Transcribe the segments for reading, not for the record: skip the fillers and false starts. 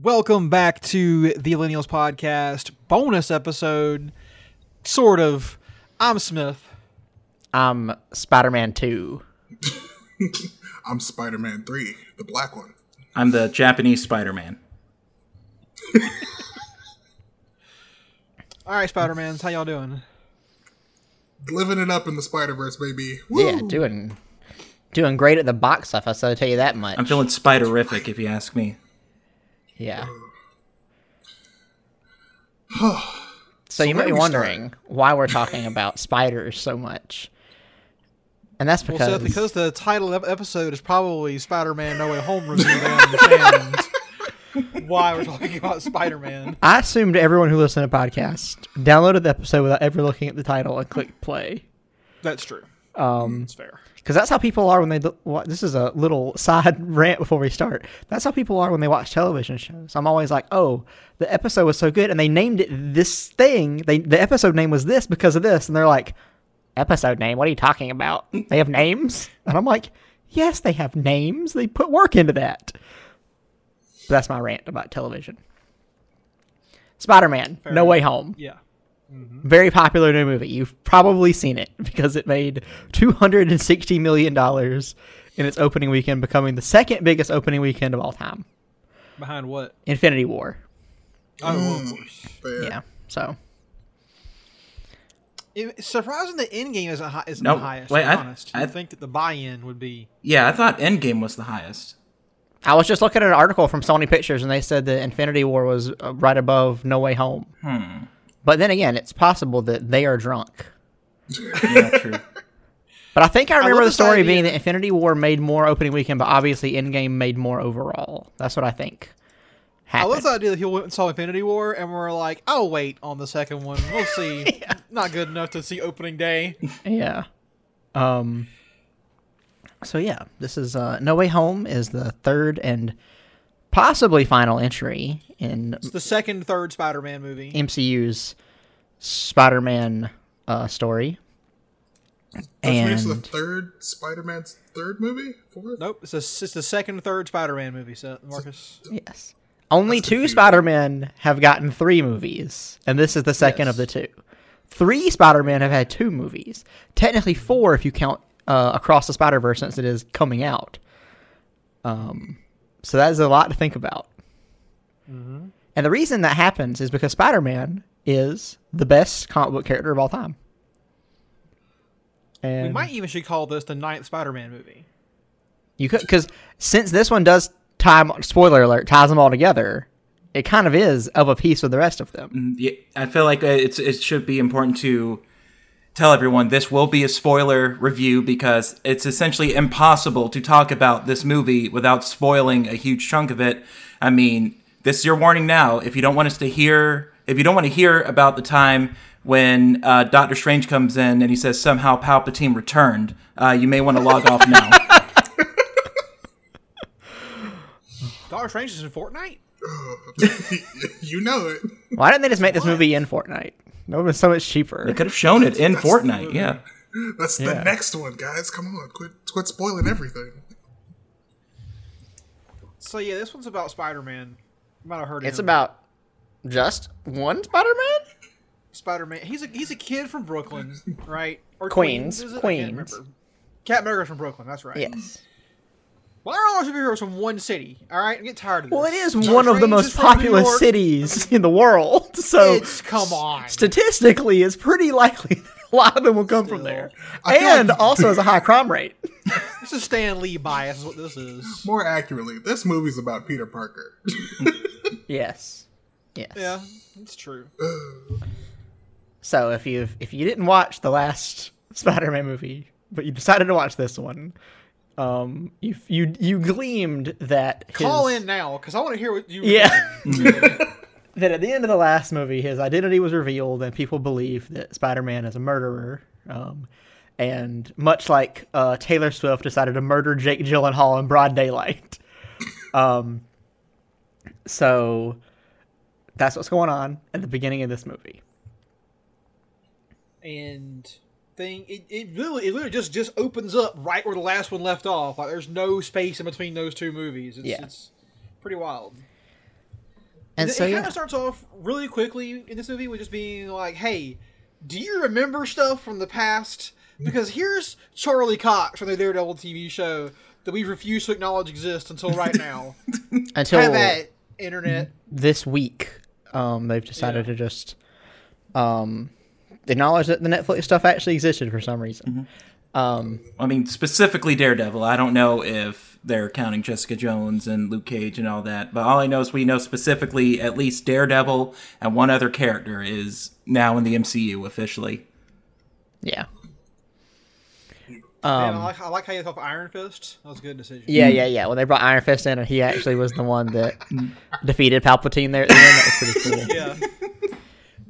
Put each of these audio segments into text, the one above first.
Welcome back to the Millennials Podcast bonus episode. Sort of. I'm Smith. I'm Spider-Man 2. I'm Spider-Man 3, the black one. I'm the Japanese Spider-Man. All right, Spider-Mans, how y'all doing? Living it up in the Spider-Verse, baby. Woo! Yeah, doing great at the box office, I'll tell you that much. I'm feeling Spider-rific, if you ask me. Yeah. So you might be wondering why we're talking about spiders so much. And that's because... Well, Seth, because the title of the episode is probably Spider-Man No Way Home review. I understand why we're talking about Spider-Man. I assumed everyone who listened to podcasts downloaded the episode without ever looking at the title and clicked play. That's true. That's fair. Because that's how people are when they... This is a little side rant before we start. That's how people are when they watch television shows. I'm always like, oh, the episode was so good, and they named it this thing. The episode name was this because of this. And they're like, episode name? What are you talking about? They have names? And I'm like, yes, they have names. They put work into that. But that's my rant about television. Spider-Man, fair. No Way Home. Yeah. Mm-hmm. Very popular new movie. You've probably seen it because it made $260 million in its opening weekend, becoming the second biggest opening weekend of all time. Behind what? Infinity War. Oh, of course. Yeah, so. It's surprising that Endgame isn't the highest, to be honest. I think that the buy-in would be... Yeah, I thought Endgame was the highest. I was just looking at an article from Sony Pictures, and they said that Infinity War was right above No Way Home. But then again, it's possible that they are drunk. Yeah, true. But I think I remember the story being that Infinity War made more opening weekend, but obviously Endgame made more overall. That's what I think happened. I love the idea that people went and saw Infinity War and were like, I'll wait on the second one. We'll see. Yeah. Not good enough to see opening day. Yeah. So yeah, this is No Way Home is the third and possibly final entry in... It's the second, third Spider-Man movie. MCU's Spider-Man story. That's the third Spider-Man's third movie? Fourth? Nope, it's the second, third Spider-Man movie, Marcus. Yes. Only two Spider-Men have gotten three movies, and this is the second of the two. Three Spider-Men have had two movies. Technically four if you count Across the Spider-Verse since it is coming out. So that is a lot to think about. Mm-hmm. And the reason that happens is because Spider-Man is the best comic book character of all time. And we might even should call this the ninth Spider-Man movie. You could, because since this one does spoiler alert, ties them all together, it kind of is of a piece with the rest of them. Yeah, I feel like it should be important to tell everyone this will be a spoiler review because it's essentially impossible to talk about this movie without spoiling a huge chunk of it. I mean, this is your warning now. If you don't want to hear about the time when Doctor Strange comes in and he says somehow Palpatine returned, you may want to log off now. Doctor Strange is in Fortnite? You know it. Why didn't they just make this movie in Fortnite? That would have been so much cheaper. They could have shown it in Fortnite, yeah. That's the next one, guys. Come on, quit spoiling everything. So yeah, this one's about Spider-Man. You might have heard of him. It's about just one Spider-Man? Spider-Man. He's a kid from Brooklyn, right? Or Queens. Cat Burger's from Brooklyn, that's right. Yes. Why are all our superheroes from one city? All right, I'm getting tired of this. Well, it is one of the most populous cities in the world, so come on. Statistically, it's pretty likely that a lot of them will come from there, and also has a high crime rate. This is Stan Lee bias, is what this is. More accurately, this movie's about Peter Parker. Yes. Yeah, it's true. So if you didn't watch the last Spider-Man movie, but you decided to watch this one. You gleamed that call in now because I want to hear what you that at the end of the last movie his identity was revealed and people believe that Spider-Man is a murderer, and much like Taylor Swift decided to murder Jake Gyllenhaal in broad daylight, so that's what's going on at the beginning of this movie. And It literally just opens up right where the last one left off. Like there's no space in between those two movies. It's pretty wild. And it, so it kind of starts off really quickly in this movie with just being like, hey, do you remember stuff from the past? Because here's Charlie Cox from the Daredevil TV show that we refuse to acknowledge exists until right now. Until have at internet. This week, they've decided to just acknowledge that the Netflix stuff actually existed for some reason. Mm-hmm. I mean, specifically Daredevil. I don't know if they're counting Jessica Jones and Luke Cage and all that, but all I know is we know specifically at least Daredevil and one other character is now in the MCU officially. Yeah. Man, I like how you thought Iron Fist. That was a good decision. Yeah. When they brought Iron Fist in, and he actually was the one that defeated Palpatine there at the end, that was pretty cool. Yeah.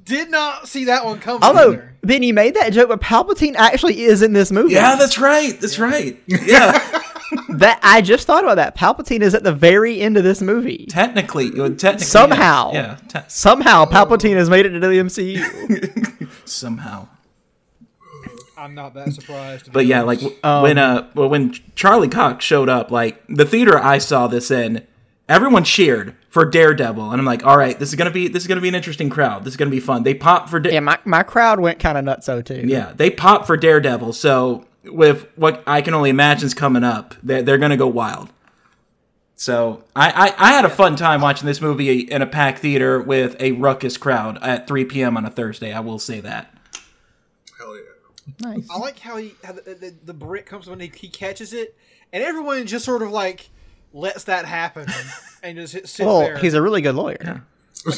Did not see that one coming. Although, Ben, you made that joke, but Palpatine actually is in this movie. Yeah, that's right. That's right. Yeah. That I just thought about that. Palpatine is at the very end of this movie. Technically. Somehow. Yeah. Somehow, Palpatine has made it into the MCU. Somehow. I'm not that surprised. But yeah, like when Charlie Cox showed up, like the theater I saw this in, everyone cheered for Daredevil, and I'm like, all right, this is gonna be an interesting crowd. This is gonna be fun. They popped for my crowd went kind of nutso too. Yeah, they popped for Daredevil. So with what I can only imagine is coming up, they're gonna go wild. So I had a fun time watching this movie in a packed theater with a ruckus crowd at 3 p.m. on a Thursday. I will say that. Hell yeah. Nice. I like how the brick comes when he catches it, and everyone just sort of like lets that happen and just sits there. He's a really good lawyer. Yeah.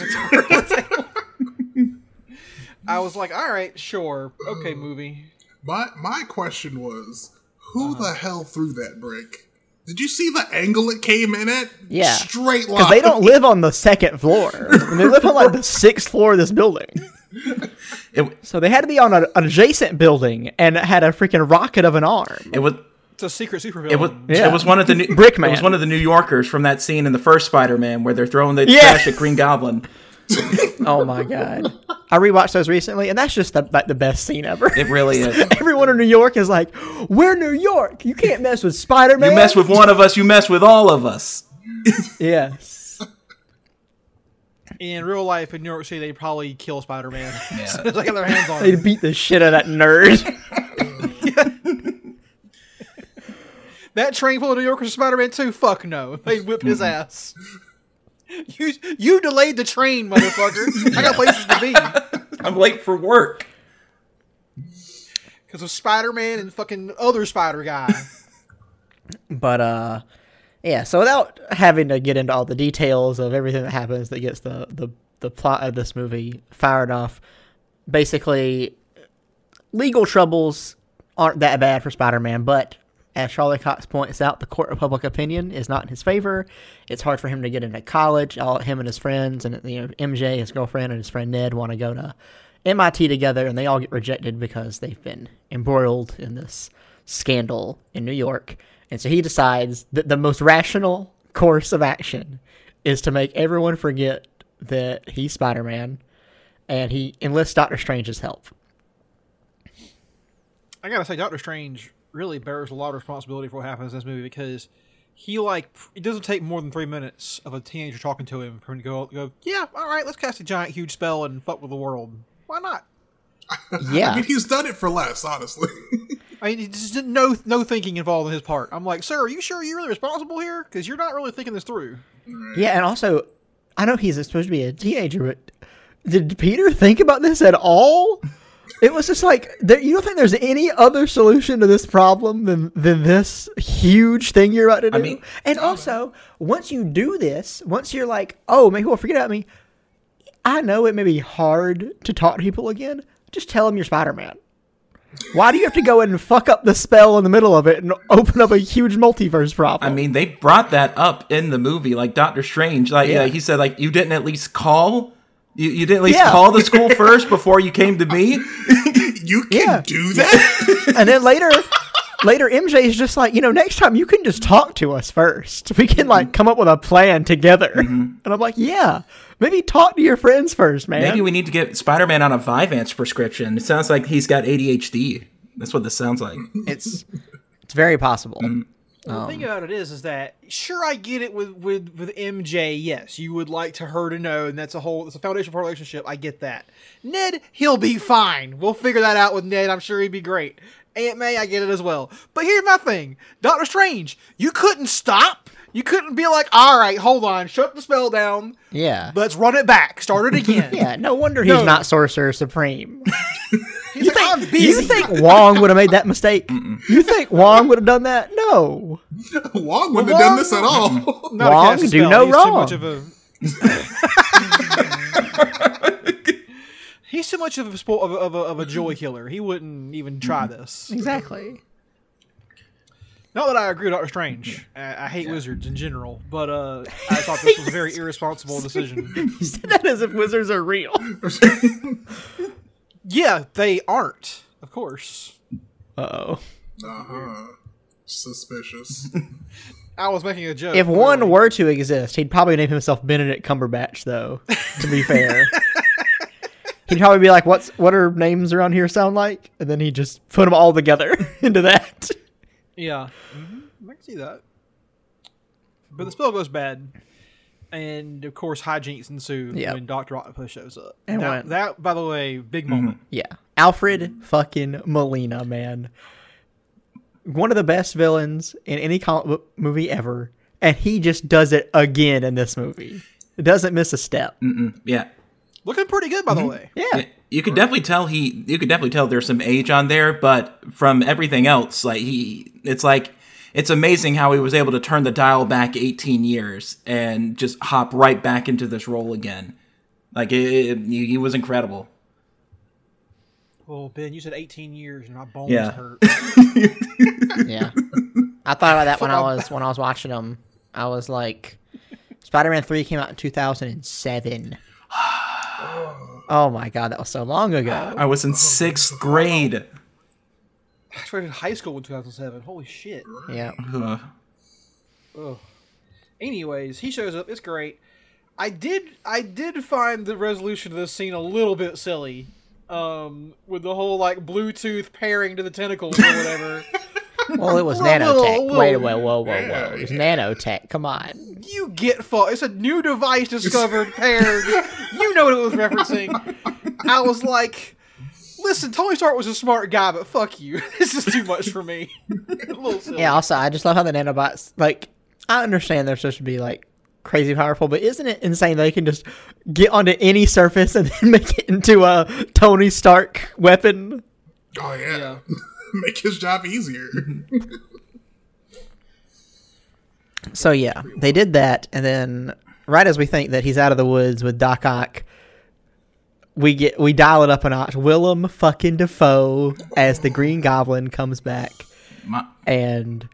I was like, all right, sure, okay, movie. My question was, who the hell threw that brick? Did you see the angle it came in at? Yeah, straight line. Because they don't live on the second floor; they live on like the sixth floor of this building. So they had to be on an adjacent building and had a freaking rocket of an arm. It's a secret supervillain. It was one of the Brickman. It was one of the New Yorkers from that scene in the first Spider-Man where they're throwing the trash at Green Goblin. Oh my god! I rewatched those recently, and that's just the best scene ever. It really is. Everyone in New York is like, "We're New York. You can't mess with Spider-Man. You mess with one of us, you mess with all of us." Yes. In real life, in New York City, they probably kill Spider-Man. Yeah. So they got their hands on him. They beat the shit out of that nerd. That train full of New Yorkers, Spider-Man 2? Fuck no. They whipped his ass. You delayed the train, motherfucker. I got places to be. I'm late for work. Because of Spider-Man and fucking other Spider guy. But, yeah, so without having to get into all the details of everything that happens that gets the plot of this movie fired off, basically legal troubles aren't that bad for Spider-Man, but as Charlie Cox points out, the court of public opinion is not in his favor. It's hard for him to get into college. All him and his friends and MJ, his girlfriend, and his friend Ned want to go to MIT together, and they all get rejected because they've been embroiled in this scandal in New York. And so he decides that the most rational course of action is to make everyone forget that he's Spider-Man, and he enlists Doctor Strange's help. I gotta say, Doctor Strange really bears a lot of responsibility for what happens in this movie, because it doesn't take more than 3 minutes of a teenager talking to him for him to go, yeah, all right, let's cast a giant, huge spell and fuck with the world. Why not? Yeah. I mean, he's done it for less, honestly. I mean, just no thinking involved in his part. I'm like, sir, are you sure you're really responsible here? Because you're not really thinking this through. Yeah, and also, I know he's supposed to be a teenager, but did Peter think about this at all? It was just like, you don't think there's any other solution to this problem than this huge thing you're about to do? I mean, and also, once you do this, once you're like, oh, maybe we'll forget about me, I know it may be hard to talk to people again. Just tell them you're Spider-Man. Why do you have to go and fuck up the spell in the middle of it and open up a huge multiverse problem? I mean, they brought that up in the movie, like Doctor Strange. He said, like, you didn't at least call? You didn't at least call the school first before you came to me? You can do that? And then later MJ is just like, next time you can just talk to us first. We can, like, come up with a plan together. Mm-hmm. And I'm like, yeah. Maybe talk to your friends first, man. Maybe we need to get Spider-Man on a Vyvanse prescription. It sounds like he's got ADHD. That's what this sounds like. It's very possible. Mm. Well, the thing about it is that sure, I get it with MJ. Yes, you would like to her to know, and that's a foundation for a relationship. I get that. Ned, he'll be fine. We'll figure that out with Ned. I'm sure he'd be great. Aunt May, I get it as well. But here's my thing, Doctor Strange, you couldn't stop. You couldn't be like, all right, hold on, shut the spell down. Yeah, let's run it back, start it again. Yeah, no wonder he's not Sorcerer Supreme. You think Wong would have made that mistake? Mm-mm. You think Wong would have done that? No. Wong wouldn't have done this at all. Wong do no wrong. He's too much of a joy killer. He wouldn't even try this. Exactly. Not that I agree with Doctor Strange. I hate wizards in general, but I thought this was a very irresponsible decision. You said that as if wizards are real. Yeah, they aren't, of course. Uh-oh. Uh-huh. Suspicious. I was making a joke. If one were to exist, he'd probably name himself Benedict Cumberbatch, though, to be fair. He'd probably be like, what are names around here sound like? And then he'd just put them all together into that. Yeah. Mm-hmm. I can see that. But the spell goes bad. And, of course, hijinks ensue when Dr. Octopus shows up. And that, by the way, big moment. Yeah. Alfred fucking Molina, man. One of the best villains in any comic book movie ever. And he just does it again in this movie. It doesn't miss a step. Mm-mm. Yeah. Looking pretty good, by the way. Yeah. You could definitely tell there's some age on there, but from everything else, like it's amazing how he was able to turn the dial back 18 years and just hop right back into this role again. Like, he was incredible. Well, Ben, you said 18 years and my bones hurt. Yeah. I thought about that when I was watching him. I was like, Spider-Man 3 came out in 2007. Oh my God, that was so long ago. I was in 6th grade. I started high school in 2007. Holy shit. Yeah. Anyways, he shows up. It's great. I did find the resolution of this scene a little bit silly. With the whole, like, Bluetooth pairing to the tentacles or whatever. Well, it was nanotech. Wait, whoa. It was nanotech. Come on. You get fucked. It's a new device discovered, paired. You know what it was referencing. I was like... Listen, Tony Stark was a smart guy, but fuck you. This is too much for me. A little silly. Yeah, also, I just love how the nanobots, like, I understand they're supposed to be, like, crazy powerful, but isn't it insane they can just get onto any surface and then make it into a Tony Stark weapon? Oh, yeah. Make his job easier. So, yeah, they did that, and then right as we think that he's out of the woods with Doc Ock, We dial it up a notch. Willem fucking Dafoe as the Green Goblin comes back. And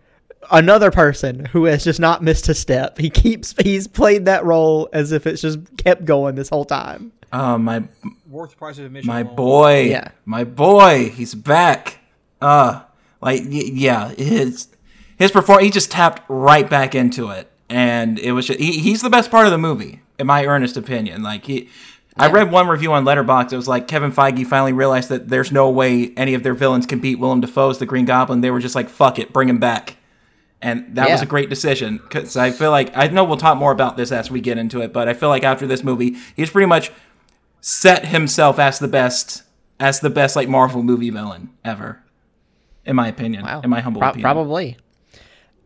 another person who has just not missed a step. He's played that role as if it's just kept going this whole time. Worth the price of admission. My boy. Yeah. My boy. He's back. His performance, he just tapped right back into it. And it was just, he's the best part of the movie, in my earnest opinion. Like, I read one review on Letterboxd. It was like, Kevin Feige finally realized that there's no way any of their villains can beat Willem Dafoe's the Green Goblin. They were just like, fuck it, bring him back. And that was a great decision. Because I feel like, I know we'll talk more about this as we get into it, but I feel like after this movie, he's pretty much set himself as the best like Marvel movie villain ever. In my opinion. Wow. In my humble opinion. Probably.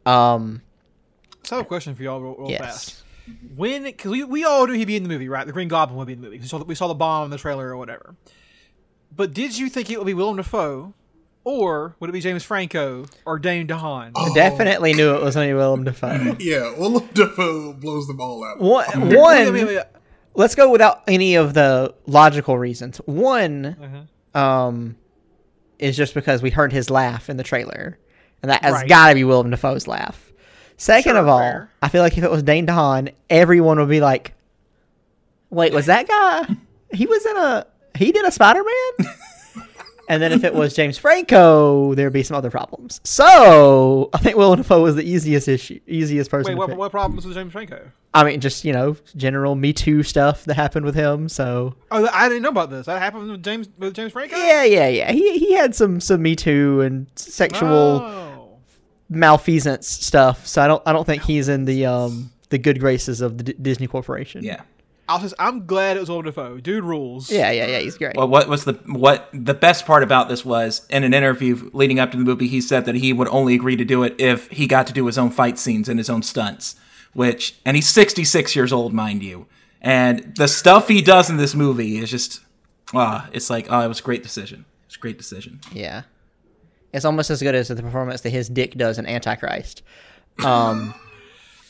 So I have a question for y'all real fast. When, because we all knew he'd be in the movie, right? The Green Goblin would be in the movie. We saw the bomb in the trailer or whatever. But did you think it would be Willem Dafoe, or would it be James Franco or Dane DeHaan? Oh. I definitely knew it was only Willem Dafoe. Yeah, Willem Dafoe blows them all out. One, let's go without any of the logical reasons. One is just because we heard his laugh in the trailer, and that has got to be Willem Dafoe's laugh. Second of all, I feel like if it was Dane DeHaan, everyone would be like, wait, was that guy? He did a Spider-Man? And then if it was James Franco, there'd be some other problems. So, I think Willem Dafoe was the easiest person to pick. What problems with James Franco? I mean, just, general Me Too stuff that happened with him, so... Oh, I didn't know about this. That happened with James Franco? Yeah. He had some Me Too and sexual... malfeasance stuff. So I don't think he's in the good graces of the Disney Corporation. Yeah. I'm glad it was Willem Dafoe. Dude rules. Yeah, he's great. Well, what the best part about this was, in an interview leading up to the movie, he said that he would only agree to do it if he got to do his own fight scenes and his own stunts, and he's 66 years old, mind you. And the stuff he does in this movie is just, it's like, it was a great decision. It's a great decision. Yeah. It's almost as good as the performance that his dick does in Antichrist.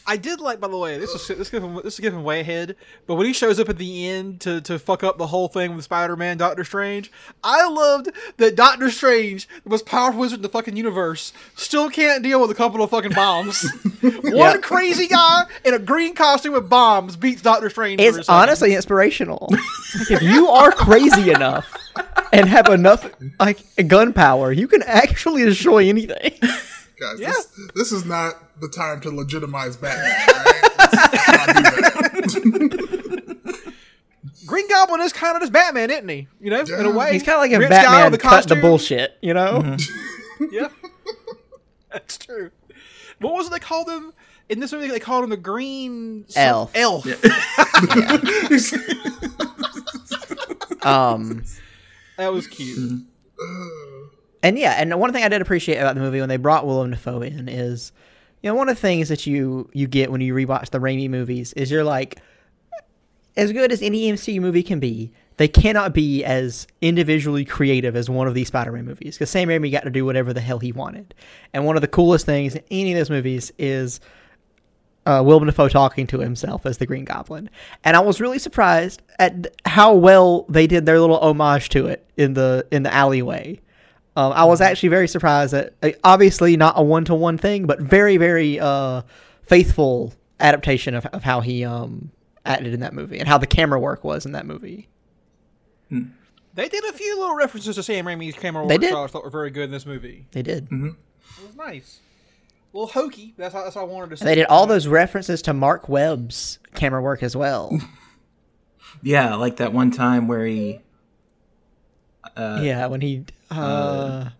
I did like, by the way, this is getting way ahead, but when he shows up at the end to fuck up the whole thing with Spider-Man, Doctor Strange, I loved that Doctor Strange, the most powerful wizard in the fucking universe, still can't deal with a couple of fucking bombs. One crazy guy in a green costume with bombs beats Doctor Strange. It's honestly inspirational. If you are crazy enough and have enough like gunpowder, you can actually destroy anything. Guys, yeah. This is not the time to legitimize Batman, right? Let's not do that. Green Goblin is kind of just Batman, isn't he? You know, in a way. He's kind of like a Batman cut the bullshit, you know? Mm-hmm. Yeah. That's true. What was it they called him? In this movie, they called him the Green... Elf. Yeah. That was cute. And yeah, and one thing I did appreciate about the movie when they brought Willem Dafoe in is, you know, one of the things that you get when you rewatch the Raimi movies is you're like, as good as any MCU movie can be, they cannot be as individually creative as one of these Spider-Man movies, because Sam Raimi got to do whatever the hell he wanted. And one of the coolest things in any of those movies is Willem Dafoe talking to himself as the Green Goblin. And I was really surprised at how well they did their little homage to it in the alleyway. I was actually very surprised at, obviously not a one-to-one thing, but very, very faithful adaptation of how he acted in that movie and how the camera work was in that movie. Hmm. They did a few little references to Sam Raimi's camera work that I thought were very good in this movie. They did. Mm-hmm. It was nice. A little hokey. That's how I wanted to say. They did all those references to Mark Webb's camera work as well. Yeah, like that one time where he... when he... there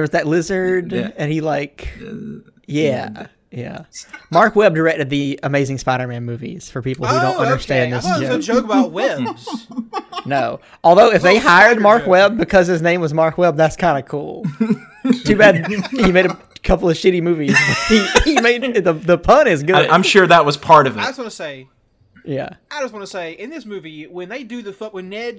was that lizard, and he Mark Webb directed the Amazing Spider-Man movies. For people who don't understand this joke, it was a joke about webs. No, although if they hired Mark Webb because his name was Mark Webb, that's kind of cool. Too bad he made a couple of shitty movies. He made the pun is good. I'm sure that was part of it. I just want to say. Yeah, I just want to say, in this movie, when Ned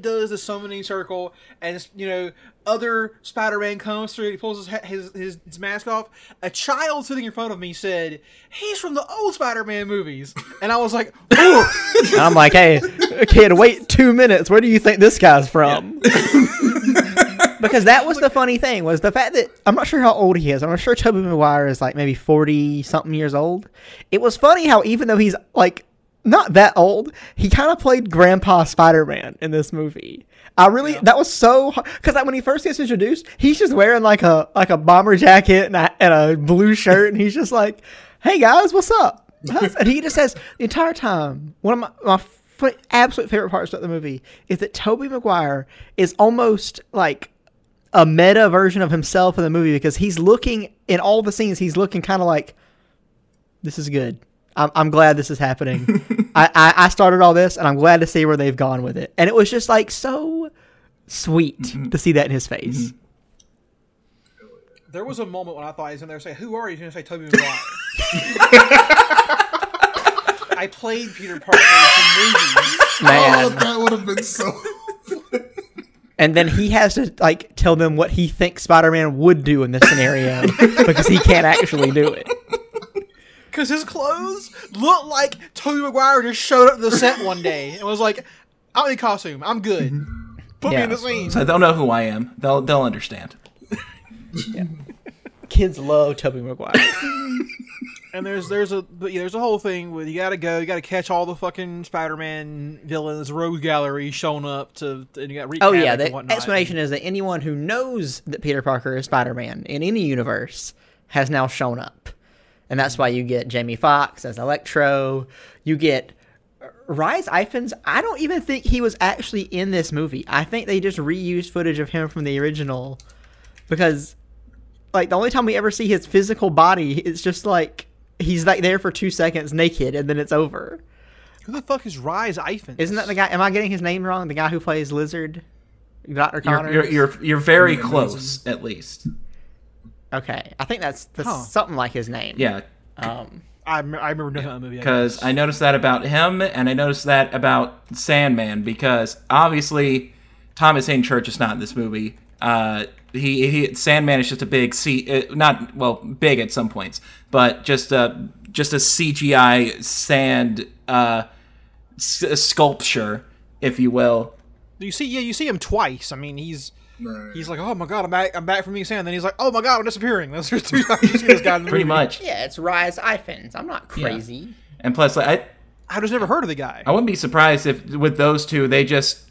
does the summoning circle, and you know, other Spider-Man comes through, he pulls his mask off. A child sitting in front of me said, "He's from the old Spider-Man movies," and I was like, "Oh!" I'm like, "Hey, kid, wait 2 minutes. Where do you think this guy's from?" Yeah. Because that was the funny thing, was the fact that I'm not sure how old he is. I'm sure Tobey Maguire is like maybe 40 something years old. It was funny how even though he's like not that old, he kind of played Grandpa Spider-Man in this movie. That was so hard, because like when he first gets introduced, he's just wearing like a bomber jacket and a blue shirt, and he's just like, "Hey guys, what's up?" And he just says the entire time, one of my absolute favorite parts about the movie is that Tobey Maguire is almost like a meta version of himself in the movie, because he's looking in all the scenes, he's looking kind of like, "This is good. I'm glad this is happening. I started all this, and I'm glad to see where they've gone with it." And it was just like so sweet to see that in his face. Mm-hmm. There was a moment when I thought he was in there saying, "Who are you?" He's going to say, "Tobey Maguire." I played Peter Parker in movies. Man, that would have been so. And then he has to like tell them what he thinks Spider-Man would do in this scenario because he can't actually do it. Because his clothes look like Tobey Maguire just showed up to the set one day and was like, "I need a costume. I'm good. Put me in the scene." So they'll know who I am. They'll understand. Yeah. Kids love Tobey Maguire. And there's a whole thing with you gotta catch all the fucking Spider-Man villains, rogue gallery showing up to, and you got the explanation is that anyone who knows that Peter Parker is Spider-Man in any universe has now shown up. And that's why you get Jamie Foxx as Electro. You get Rhys Ifans. I don't even think he was actually in this movie. I think they just reused footage of him from the original because like the only time we ever see his physical body, it's just like he's like there for 2 seconds naked and then it's over. Who the fuck is Rhys Ifans? Isn't that the guy? Am I getting his name wrong? The guy who plays Lizard, Dr. Connors. You're very close, at least. Okay, I think that's something like his name. Yeah. I remember doing that movie. Because I noticed that about him, and I noticed that about Sandman, because obviously Thomas Hayden Church is not in this movie. He Sandman is just a big big at some points, but just a CGI sand sculpture, if you will. You see him twice. I mean, he's like, oh my god, I'm back from being sand. Then he's like, oh my god, I'm disappearing. Those are two times you see this guy in the pretty movie. Much. Yeah, it's Rhys Ifans. I'm not crazy. Yeah. And plus, like, I've just never heard of the guy. I wouldn't be surprised if with those two they just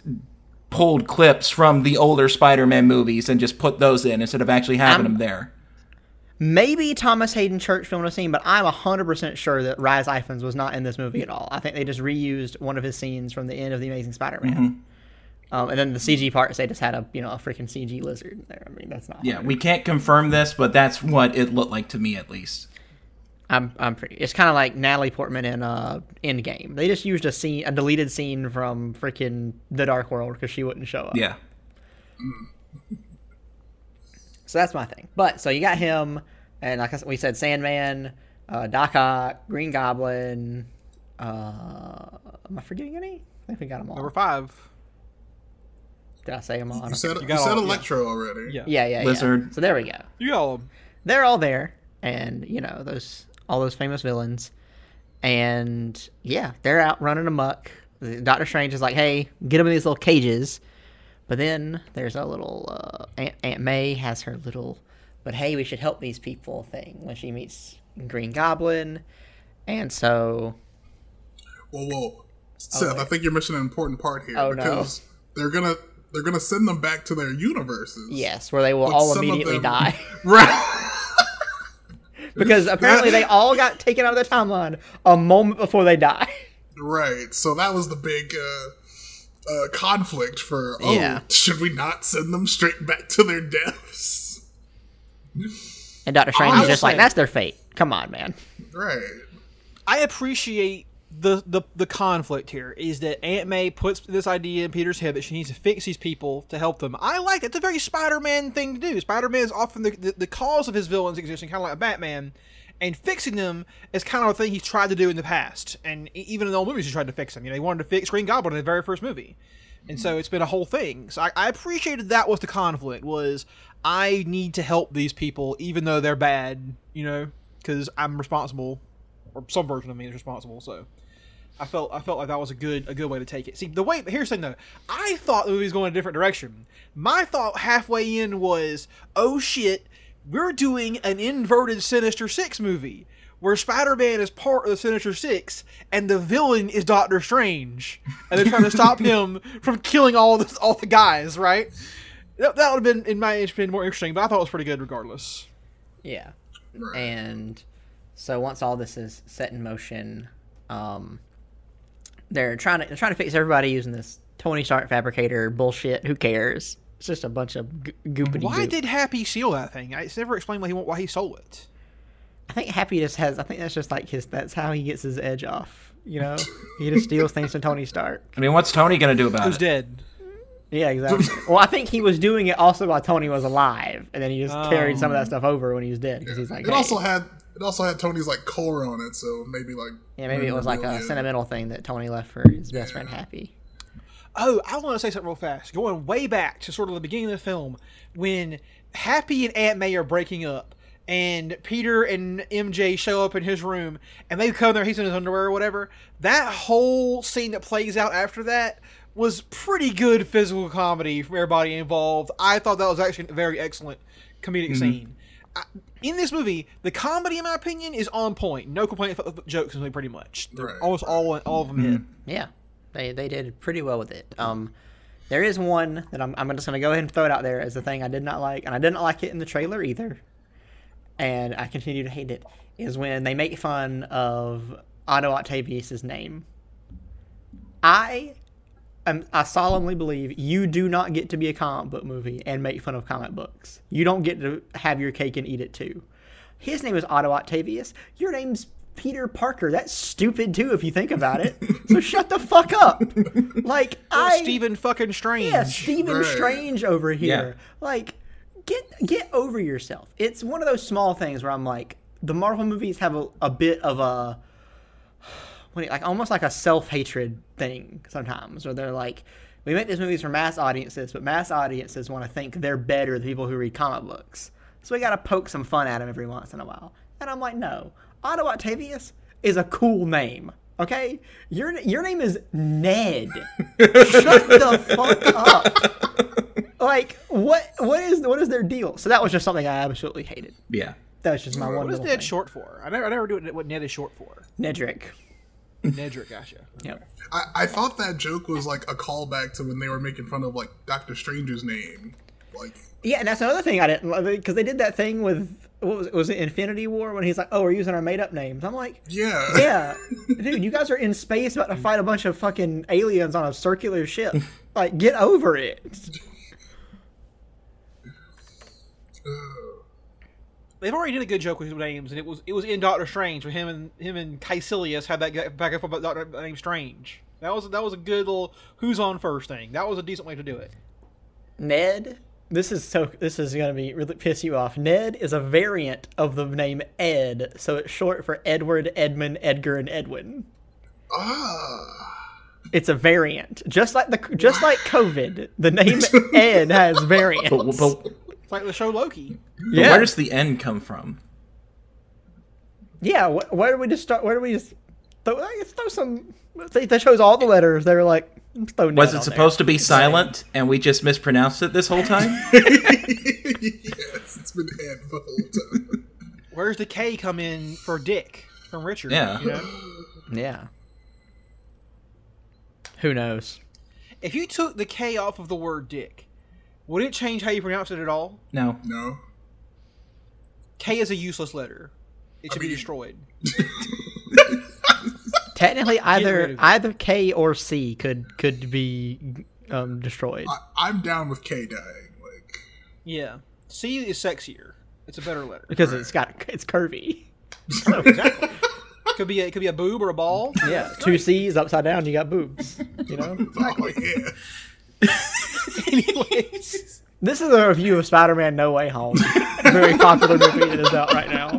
pulled clips from the older Spider-Man movies and just put those in instead of actually having them there. Maybe Thomas Hayden Church filmed a scene, but I'm 100% sure that Rhys Ifans was not in this movie at all. I think they just reused one of his scenes from the end of The Amazing Spider-Man. Mm-hmm. And then the CG parts, they just had a freaking CG lizard in there. I mean, that's not... Yeah, we can't confirm this, but that's what it looked like to me, at least. I'm pretty... It's kind of like Natalie Portman in Endgame. They just used a deleted scene from freaking The Dark World because she wouldn't show up. Yeah. So that's my thing. But, so you got him, and like we said, Sandman, Doc Ock, Green Goblin... am I forgetting any? I think we got them all. Number 5. Did I say them all? You said Electro already. Yeah. Lizard. So there we go. You got them. They're all there, and those famous villains, and yeah, they're out running amok. Doctor Strange is like, "Hey, get them in these little cages," but then there's a little Aunt May has her little, but hey, we should help these people thing when she meets Green Goblin, and so. Whoa, Seth! I think you're missing an important part here because they're gonna send them back to their universes. Yes, where they will all immediately die. Right. Because apparently they all got taken out of the timeline a moment before they die. Right. So that was the big conflict for, should we not send them straight back to their deaths? And Dr. Strange is just like, that's their fate. Come on, man. Right. I appreciate the conflict here is that Aunt May puts this idea in Peter's head that she needs to fix these people to help them. I like that. It's a very Spider-Man thing to do. Spider-Man is often the cause of his villains existing, kind of like Batman, and fixing them is kind of a thing he's tried to do in the past. And even in the old movies, he tried to fix them. You know, he wanted to fix Green Goblin in the very first movie. And so it's been a whole thing. So I appreciated that was the conflict, was I need to help these people even though they're bad, because I'm responsible, or some version of me is responsible. So I felt like that was a good way to take it. See, here's the thing though. I thought the movie was going a different direction. My thought halfway in was, oh shit, we're doing an inverted Sinister Six movie where Spider-Man is part of the Sinister Six and the villain is Doctor Strange, and they're trying to stop him from killing all the guys. Right? That would have been, in my opinion, more interesting. But I thought it was pretty good regardless. Yeah, and so once all this is set in motion, They're trying to fix everybody using this Tony Stark fabricator bullshit. Who cares? It's just a bunch of goopity. Why did Happy steal that thing? It's never explained why he sold it. I think Happy just has. I think that's just like his. That's how he gets his edge off. He just steals things from Tony Stark. I mean, what's Tony gonna do about it? Who's dead? Yeah, exactly. Well, I think he was doing it also while Tony was alive, and then he just carried some of that stuff over when he was dead because he's like. It also had Tony's like color on it, so maybe like maybe it was like a sentimental thing that Tony left for his best friend Happy. Oh, I want to say something real fast. Going way back to sort of the beginning of the film when Happy and Aunt May are breaking up, and Peter and MJ show up in his room, and they come there, he's in his underwear or whatever. That whole scene that plays out after that was pretty good physical comedy from everybody involved. I thought that was actually a very excellent comedic scene. In this movie, the comedy, in my opinion, is on point. No complaint about jokes, pretty much. Right. Almost all of them hit. Yeah, they did pretty well with it. There is one that I'm just going to go ahead and throw it out there as the thing I did not like, and I didn't like it in the trailer either, and I continue to hate it, is when they make fun of Otto Octavius's name. I I solemnly believe you do not get to be a comic book movie and make fun of comic books. You don't get to have your cake and eat it too. His name is Otto Octavius. Your name's Peter Parker. That's stupid too if you think about it. So shut the fuck up. Like, Stephen fucking Strange. Yeah, Stephen Strange over here. Yeah. Like, get over yourself. It's one of those small things where I'm like, the Marvel movies have a bit of a, like, almost like a self-hatred thing sometimes, where they're like, we make these movies for mass audiences, but mass audiences want to think they're better than people who read comic books. So we got to poke some fun at them every once in a while. And I'm like, no. Otto Octavius is a cool name, okay? Your name is Ned. Shut the fuck up. Like, what is their deal? So that was just something I absolutely hated. Yeah. That's just my one. What is Ned short for? I never do what Ned is short for. Nedrick. Nedrick, gotcha. Yeah. I thought that joke was like a callback to when they were making fun of like Doctor Strange's name. Like, yeah, and that's another thing I didn't love, because they did that thing with was it Infinity War when he's like, "Oh, we're using our made up names." I'm like, yeah, dude, you guys are in space about to fight a bunch of fucking aliens on a circular ship. Like, get over it. They've already did a good joke with his names, and it was in Doctor Strange when him and Caecilius had that back and forth about Doctor named Strange. That was a good little who's on first thing. That was a decent way to do it. Ned, this is gonna be really piss you off. Ned is a variant of the name Ed, so it's short for Edward, Edmund, Edgar, and Edwin. It's a variant, just like COVID. The name Ed has variants. Like the show Loki. Yeah. But where does the end come from? Yeah, where do we just start? Where do we just throw some? They chose all the letters. They were like, throw. Was it supposed to be silent, and we just mispronounced it this whole time? Yes, it's been Ed the whole time. Where's the K come in for Dick from Richard? Yeah, you know? Yeah. Who knows? If you took the K off of the word Dick, would it change how you pronounce it at all? No. K is a useless letter. It should be destroyed. Technically, either K or C could be destroyed. I'm down with K dying. Like, yeah, C is sexier. It's a better letter because it's curvy. So, exactly. It could be a boob or a ball. Yeah, two C's upside down, you got boobs. You know. Exactly. Oh, yeah. Anyways, this is a review of Spider-Man No Way Home, a very popular movie that is out right now.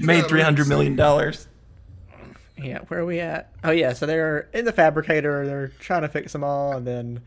Made $300 million. Yeah, where are we at? Oh yeah, so they're in the fabricator. They're trying to fix them all, and then,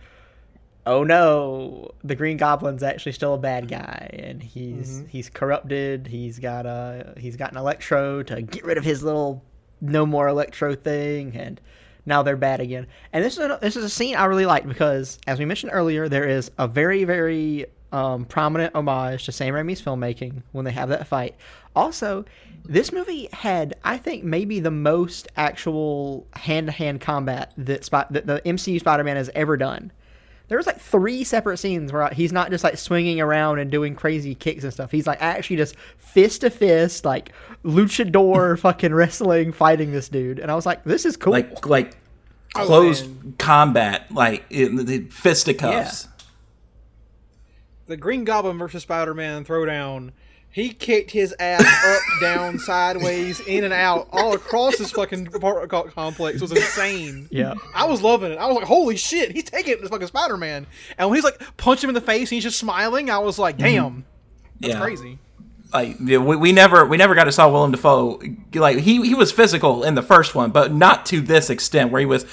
oh no, the Green Goblin's actually still a bad guy, and he's corrupted. He's got an Electro to get rid of his little no more Electro thing, and now they're bad again. And this is a scene I really liked because, as we mentioned earlier, there is a very, very prominent homage to Sam Raimi's filmmaking when they have that fight. Also, this movie had, I think, maybe the most actual hand-to-hand combat that the MCU Spider-Man has ever done. There was like 3 separate scenes where he's not just like swinging around and doing crazy kicks and stuff. He's like actually just fist to fist, like luchador fucking wrestling, fighting this dude. And I was like, this is cool. Like close combat, like the fisticuffs. Yeah. The Green Goblin versus Spider-Man throwdown. He kicked his ass up, down, sideways, in and out, all across this fucking apartment complex. It was insane. Yeah. I was loving it. I was like, holy shit, he's taking it to fucking Spider-Man. And when he's like, punch him in the face, and he's just smiling, I was like, damn. That's crazy. Like, we never got to saw Willem Dafoe. Like, he was physical in the first one, but not to this extent where he was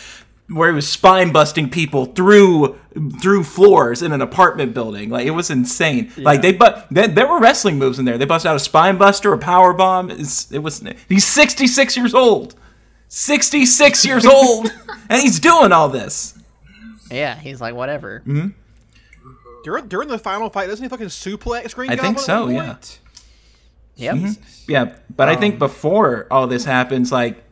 spine busting people through floors in an apartment building. Like, it was insane. Yeah. Like there were wrestling moves in there. They busted out a spine buster, a power bomb. He's 66 years old. 66 years old, and he's doing all this. Yeah, he's like whatever. Mm-hmm. During the final fight, doesn't he fucking suplex Green Goblin? I think so. Yeah. Yep. Mm-hmm. Yeah, but I think before all this happens, like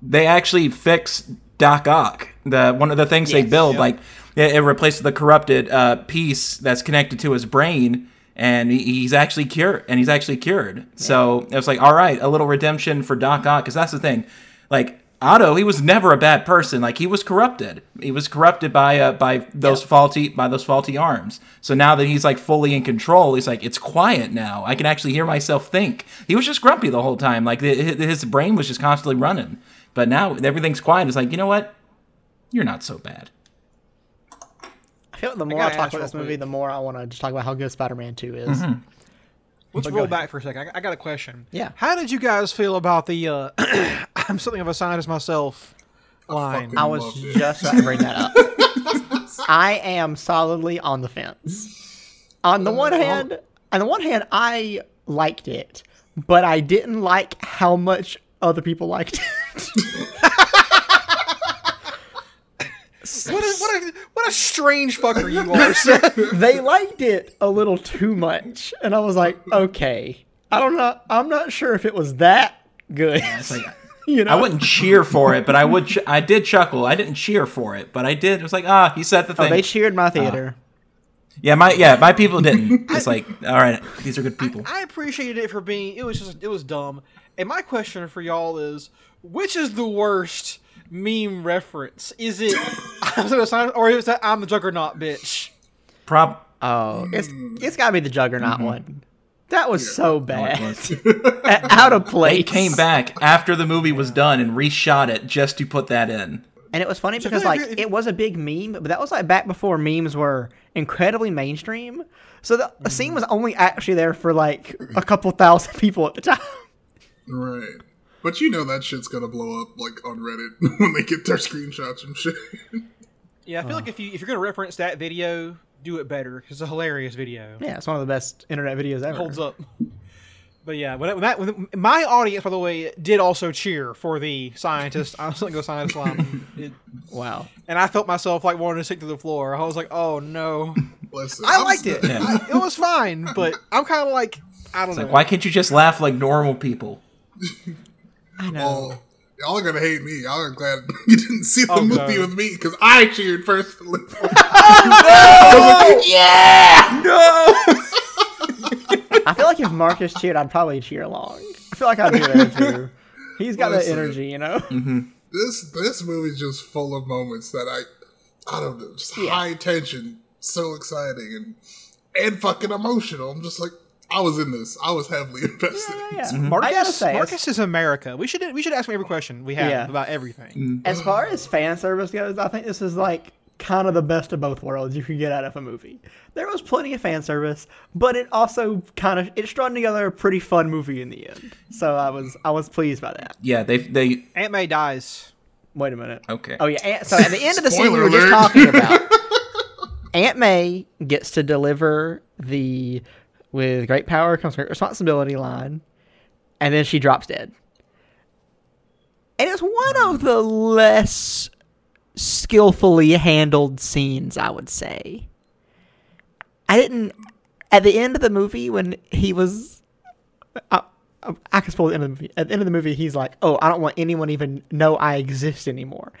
they actually fix Doc Ock, one of the things they build, like it replaces the corrupted piece that's connected to his brain, and he's actually cured. Yeah. So it was like, all right, a little redemption for Doc Ock, because that's the thing. Like, Otto, he was never a bad person. Like, he was corrupted. He was corrupted by those faulty arms. So now that he's like fully in control, he's like, it's quiet now. I can actually hear myself think. He was just grumpy the whole time. Like, his brain was just constantly running. But now everything's quiet. It's like, you know what? You're not so bad. I feel like the more I talk about this movie, the more I want to just talk about how good Spider-Man 2 is. Mm-hmm. Let's roll back for a second. I got a question. Yeah. How did you guys feel about the I'm something of a scientist myself line? I was just going to bring that up. I am solidly on the fence. On the one hand, I liked it, but I didn't like how much other people liked it. What a strange fucker you are, sir. They liked it a little too much, and I was like, okay, I don't know, I'm not sure if it was that good. Yeah, it's like, you know, I wouldn't cheer for it, but I would. I did chuckle. I didn't cheer for it, but I did. It was like, he said the thing. Oh, they cheered my theater. Yeah, my people didn't. It's like, all right, these are good people. I appreciated it for being. It was dumb. And my question for y'all is, which is the worst meme reference? Is it or is that I'm the Juggernaut bitch? It's gotta be the Juggernaut one. That was so bad. Out of place. They came back after the movie was done and reshot it just to put that in. And it was funny because it was a big meme, but that was like back before memes were incredibly mainstream. So the scene was only actually there for like a couple thousand people at the time. Right. But you know that shit's gonna blow up like on Reddit when they get their screenshots and shit. Yeah, I feel like if you're gonna reference that video, do it better. It's a hilarious video. Yeah, it's one of the best internet videos ever. It holds up. But yeah, when my audience, by the way, did also cheer for the scientist. I was gonna go scientist line. Wow. And I felt myself like wanting to stick to the floor. I was like, oh no. Listen, I liked it. Yeah. It was fine, but I'm kind of like, I don't know. Like, why can't you just laugh like normal people? I know. Oh, y'all are gonna hate me. Y'all are glad you didn't see the movie with me because I cheered first. Oh, no! Yeah! No! I feel like if Marcus cheered, I'd probably cheer along. I feel like I'd be there too. He's got that energy, you know? Mm-hmm. This movie's just full of moments that I don't know, just high tension, so exciting, and fucking emotional. I'm just like, I was in this. I was heavily invested. Yeah. Mm-hmm. Marcus is America. We should ask him every question we have about everything. As far as fan service goes, I think this is like kind of the best of both worlds you can get out of a movie. There was plenty of fan service, but it also it strung together a pretty fun movie in the end. So I was pleased by that. Yeah, they Aunt May dies. Wait a minute. Okay. Oh yeah. So at the end of the scene we were just talking about, Aunt May gets to deliver the "With great power comes great responsibility" line, and then she drops dead. And it's one of the less skillfully handled scenes, I would say. At the end of the movie, when he was... I can spoil the end of the movie. At the end of the movie, he's like, oh, I don't want anyone even know I exist anymore.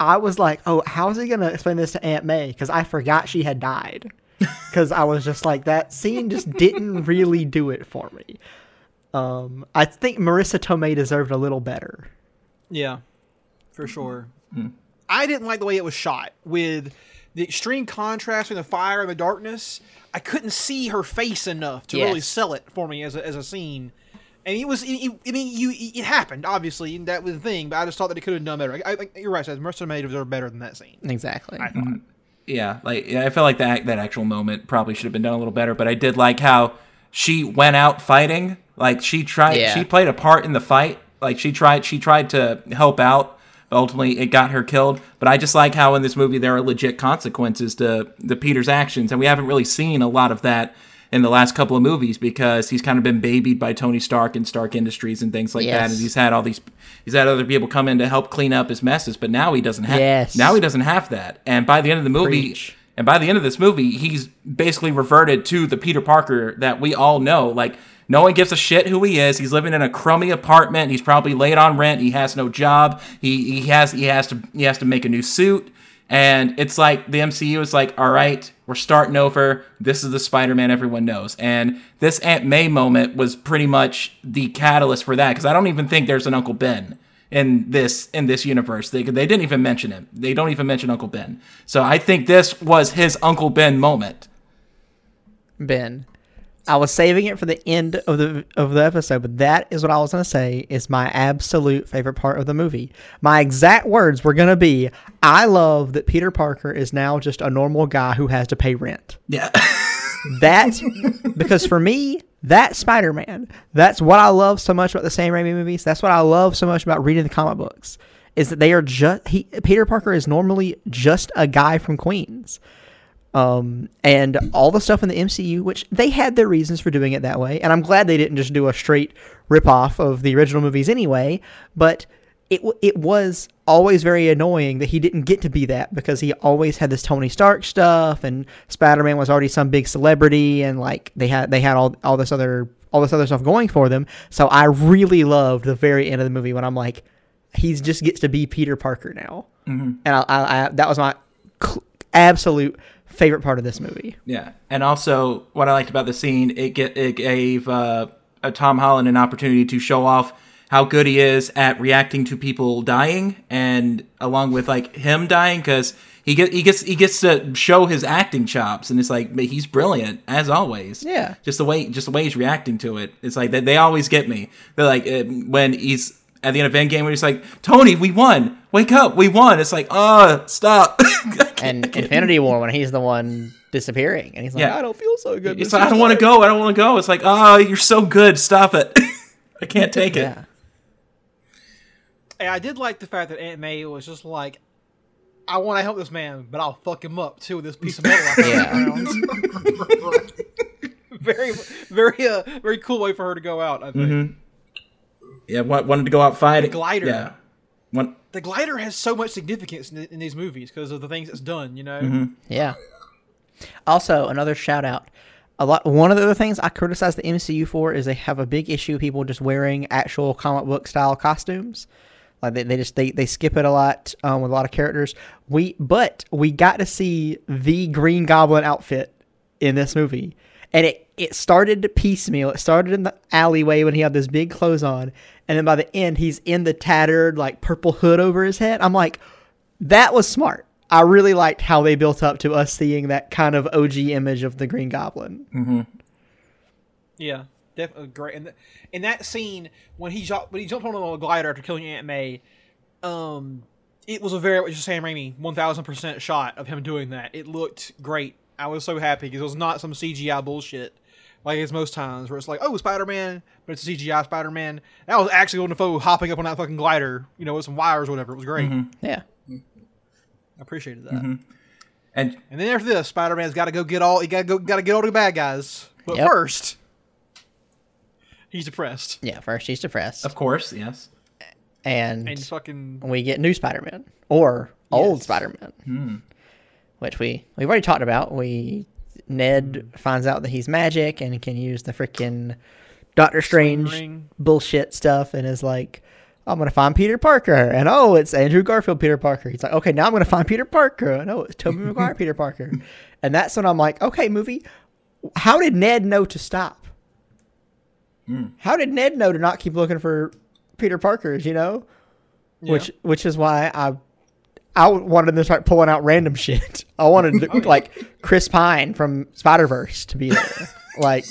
I was like, oh, how is he going to explain this to Aunt May? Because I forgot she had died. Because I was just like, that scene just didn't really do it for me. I think Marissa Tomei deserved a little better. Yeah, for sure. Mm-hmm. I didn't like the way it was shot. With the extreme contrast between the fire and the darkness, I couldn't see her face enough to really sell it for me as a scene. And it happened, obviously, and that was the thing, but I just thought that it could have done better. You're right, Seth, Marissa Tomei deserved better than that scene. Exactly. I thought. Mm-hmm. Yeah, like I felt like that actual moment probably should have been done a little better, but I did like how she went out fighting. Like she tried, she played a part in the fight. Like she tried to help out, but ultimately it got her killed. But I just like how in this movie there are legit consequences to the Peter's actions, and we haven't really seen a lot of that in the last couple of movies because he's kind of been babied by Tony Stark and Stark Industries and things like that, and he's had other people come in to help clean up his messes, but now he doesn't have that. And by the end of the movie, and by the end of this movie, he's basically reverted to the Peter Parker that we all know. Like, no one gives a shit who he is. He's living in a crummy apartment. He's probably late on rent. He has no job. He has to make a new suit. And it's like the MCU is like, all right, we're starting over. This is the Spider-Man everyone knows. And this Aunt May moment was pretty much the catalyst for that, because I don't even think there's an Uncle Ben. in this universe. They didn't even mention him. They don't even mention Uncle Ben. So I think this was his Uncle Ben moment. Ben, I was saving it for the end of the episode, but that is what I was going to say is my absolute favorite part of the movie. My exact words were going to be, I love that Peter Parker is now just a normal guy who has to pay rent. Yeah. That's because for me, that's Spider-Man. That's what I love so much about the Sam Raimi movies. That's what I love so much about reading the comic books, is that they are Peter Parker is normally just a guy from Queens. And all the stuff in the MCU, which they had their reasons for doing it that way, and I'm glad they didn't just do a straight ripoff of the original movies anyway, but it was always very annoying that he didn't get to be that, because he always had this Tony Stark stuff, and Spider-Man was already some big celebrity, and like they had all this other stuff going for them. So I really loved the very end of the movie when I'm like, he just gets to be Peter Parker now. Mm-hmm. And I that was my absolute favorite part of this movie. Yeah. And also what I liked about the scene, it gave Tom Holland an opportunity to show off how good he is at reacting to people dying, and along with like him dying, because he gets to show his acting chops, and it's like, he's brilliant as always. Yeah. Just the way he's reacting to it. It's like they always get me. They're like, when he's at the end of Endgame, where he's like, Tony, we won. Wake up, we won. It's like, oh, stop. And Infinity War, when he's the one disappearing. And he's like, yeah. I don't feel so good. It's like, I don't want to go. It's like, oh, you're so good. Stop it. I can't take it. Hey, I did like the fact that Aunt May was just like, I want to help this man, but I'll fuck him up, too, with this piece of metal. Very, very, very cool way for her to go out, I think. Mm-hmm. Yeah, wanted to go out fighting. The glider. Yeah. The glider has so much significance in these movies because of the things it's done, you know? Mm-hmm. Yeah. Also, another shout out. One of the other things I criticize the MCU for is they have a big issue of people just wearing actual comic book style costumes. Like they skip it a lot with a lot of characters. But we got to see the Green Goblin outfit in this movie. And it started to piecemeal. It started in the alleyway when he had this big clothes on. And then by the end, he's in the tattered, like, purple hood over his head. I'm like, that was smart. I really liked how they built up to us seeing that kind of OG image of the Green Goblin. Mm-hmm. Yeah, definitely great. And in that scene, when he jumped on a glider after killing Aunt May, it was a very Sam Raimi 1,000% shot of him doing that. It looked great. I was so happy because it was not some CGI bullshit like it's most times where it's like, oh, Spider-Man, but it's a CGI Spider-Man. That was actually Willem Dafoe hopping up on that fucking glider, you know, with some wires or whatever. It was great. Mm-hmm. Yeah. I appreciated that. Mm-hmm. And then after this, Spider-Man's got to go get all, he got to get all the bad guys. But first, he's depressed. Yeah, first he's depressed. Of course, yes. And fucking... we get new Spider-Man or old Spider-Man. Hmm. Which we've already talked about. Ned finds out that he's magic and can use the freaking Doctor Strange bullshit stuff and is like, I'm going to find Peter Parker. And oh, it's Andrew Garfield Peter Parker. He's like, okay, now I'm going to find Peter Parker. And oh, it's Tobey Maguire Peter Parker. And that's when I'm like, okay, movie, how did Ned know to stop? Mm. How did Ned know to not keep looking for Peter Parkers, you know? Yeah. Which is why I wanted them to start pulling out random shit. I wanted, like, Chris Pine from Spider-Verse to be there. Like,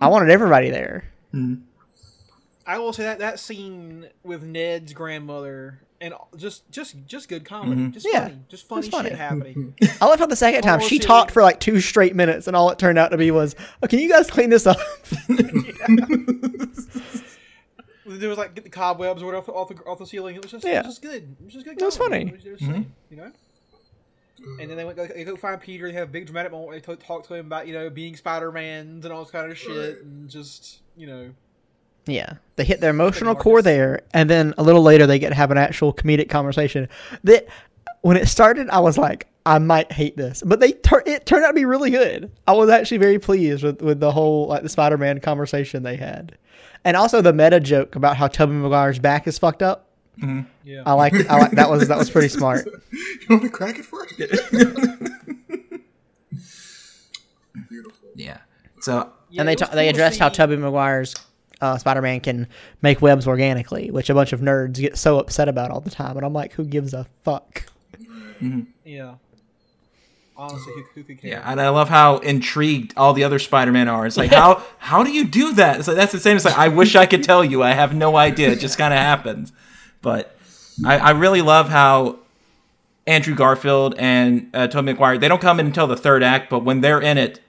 I wanted everybody there. Mm. I will say that scene with Ned's grandmother and just good comedy. Mm-hmm. Just funny shit happening. I love how the second time she talked for, like, 2 straight minutes, and all it turned out to be was, oh, can you guys clean this up? There was like get the cobwebs or whatever off the ceiling. It was just it was just good. It was just good. It was funny. It was you know. And then they go find Peter. They have a big dramatic moment where they talk to him about, you know, being Spider-Mans and all this kind of shit and just, you know. Yeah, they hit their emotional core there, and then a little later they get to have an actual comedic conversation. That when it started, I was like, I might hate this, but it turned out to be really good. I was actually very pleased with the whole like the Spider-Man conversation they had. And also the meta joke about how Tobey Maguire's back is fucked up. Mm-hmm. Yeah. I like that was pretty smart. You want to crack it for it? Beautiful. Yeah. So and they addressed how Tobey Maguire's Spider-Man can make webs organically, which a bunch of nerds get so upset about all the time. And I'm like, who gives a fuck? Mm-hmm. Yeah. Honestly, who could care? Yeah, and I love how intrigued all the other Spider-Men are. It's like, how do you do that? It's like, that's the same. It's like, I wish I could tell you. I have no idea. It just kind of happens. But I really love how Andrew Garfield and Tobey Maguire, they don't come in until the third act, but when they're in it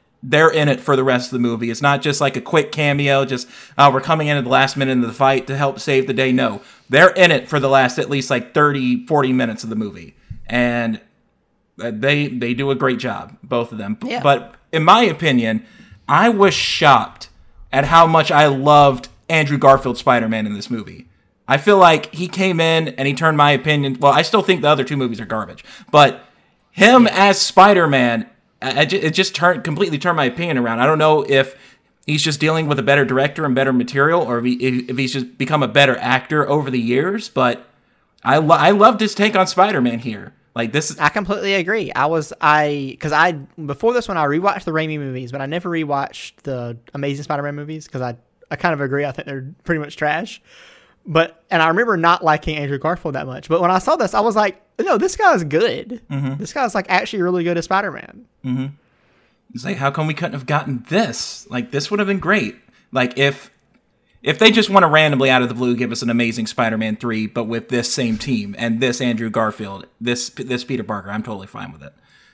for the rest of the movie. It's not just like a quick cameo, just we're coming in at the last minute of the fight to help save the day. No, they're in it for the last at least like 30, 40 minutes of the movie. And they do a great job, both of them. Yeah. But in my opinion, I was shocked at how much I loved Andrew Garfield's Spider-Man in this movie. I feel like he came in and he turned my opinion. Well, I still think the other two movies are garbage, but him as Spider-Man, it just completely turned my opinion around. I don't know if he's just dealing with a better director and better material, or if he's just become a better actor over the years. But I loved his take on Spider-Man here. Like this, I completely agree. Because before this one, I rewatched the Raimi movies, but I never rewatched the Amazing Spider-Man movies because I kind of agree. I think they're pretty much trash. And I remember not liking Andrew Garfield that much. But when I saw this, I was like, no, this guy's good. Mm-hmm. This guy's like actually really good at Spider-Man. Mm-hmm. It's like, how come we couldn't have gotten this? Like, this would have been great. Like, if they just want to randomly out of the blue give us an Amazing Spider-Man 3, but with this same team and this Andrew Garfield, this Peter Parker, I'm totally fine with it,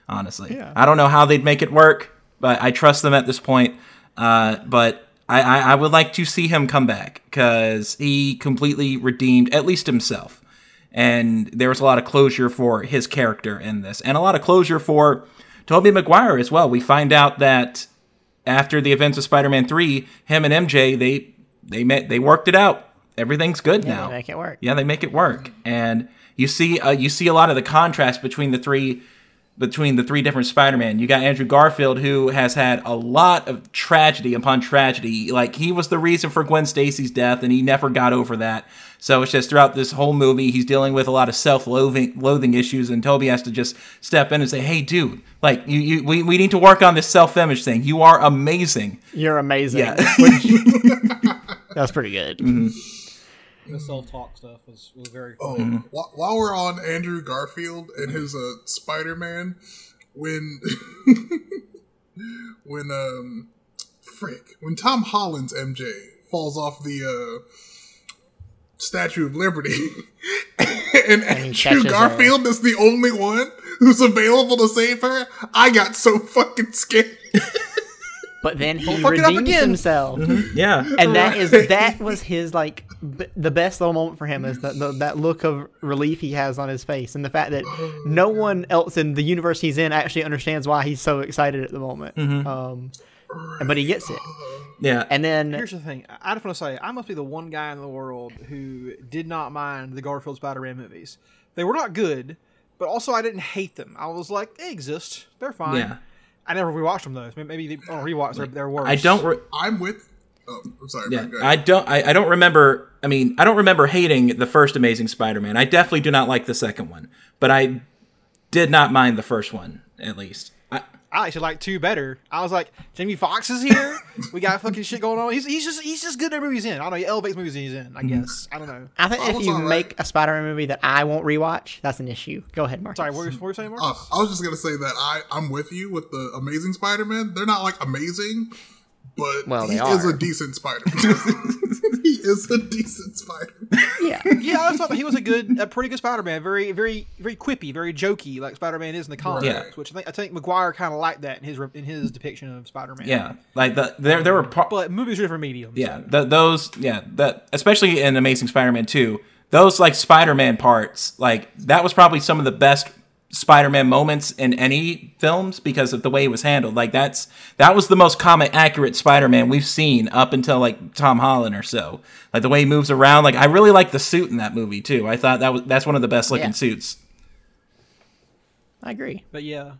honestly. Yeah. I don't know how they'd make it work, but I trust them at this point. But I would like to see him come back because he completely redeemed at least himself. And there was a lot of closure for his character in this, and a lot of closure for Tobey Maguire as well. We find out that after the events of Spider-Man 3, him and MJ, they met, they worked it out. Everything's good now. They make it work. Yeah, they make it work. And you see a lot of the contrast between the three different Spider-Man. You got Andrew Garfield, who has had a lot of tragedy upon tragedy. Like, he was the reason for Gwen Stacy's death, and he never got over that. So it's just throughout this whole movie, he's dealing with a lot of self-loathing issues, and Tobey has to just step in and say, hey, dude, like, we need to work on this self-image thing. You are amazing. You're amazing. Yeah. That's pretty good. Mm-hmm. The self-talk stuff was very cool. While we're on Andrew Garfield and his Spider-Man, when Tom Holland's MJ falls off the Statue of Liberty, and Andrew Garfield is the only one who's available to save her, I got so fucking scared. But then he redeems himself. Mm-hmm. Yeah. And that was his, like, the best little moment for him is that look of relief he has on his face, and the fact that no one else in the universe he's in actually understands why he's so excited at the moment. Mm-hmm. But he gets it. Yeah. And then here's the thing. I just want to say, I must be the one guy in the world who did not mind the Garfield Spider-Man movies. They were not good, but also I didn't hate them. I was like, they exist. They're fine. Yeah. I never rewatched them though. Maybe on rewatch they're worse. I'm sorry. Yeah, I don't remember. I mean, I don't remember hating the first Amazing Spider-Man. I definitely do not like the second one, but I did not mind the first one at least. I actually liked two better. I was like, Jamie Foxx is here. We got fucking shit going on. He's just good at movies in. I don't know. He elevates movies he's in. I guess. I don't know. I think if you make a Spider-Man movie that I won't rewatch, that's an issue. Go ahead, Marcus. Sorry, what were you saying, Marcus? I was just gonna say that I'm with you with the Amazing Spider-Man. They're not like amazing. But he is a decent Spider-Man. He is a decent Spider-Man. Yeah, I thought he was a pretty good Spider-Man. Very, very, very quippy, very jokey, like Spider-Man is in the comics. Right. Yeah. Which I think Maguire kind of liked that in his depiction of Spider-Man. Yeah, like there were but movies are different mediums. Yeah, so. Especially in Amazing Spider-Man 2, those like Spider-Man parts, like that was probably some of the best Spider-Man moments in any films because of the way it was handled. Like that was the most comic accurate Spider-Man we've seen up until like Tom Holland or so. Like the way he moves around. Like I really like the suit in that movie too. I thought that's one of the best looking suits. I agree. But yeah,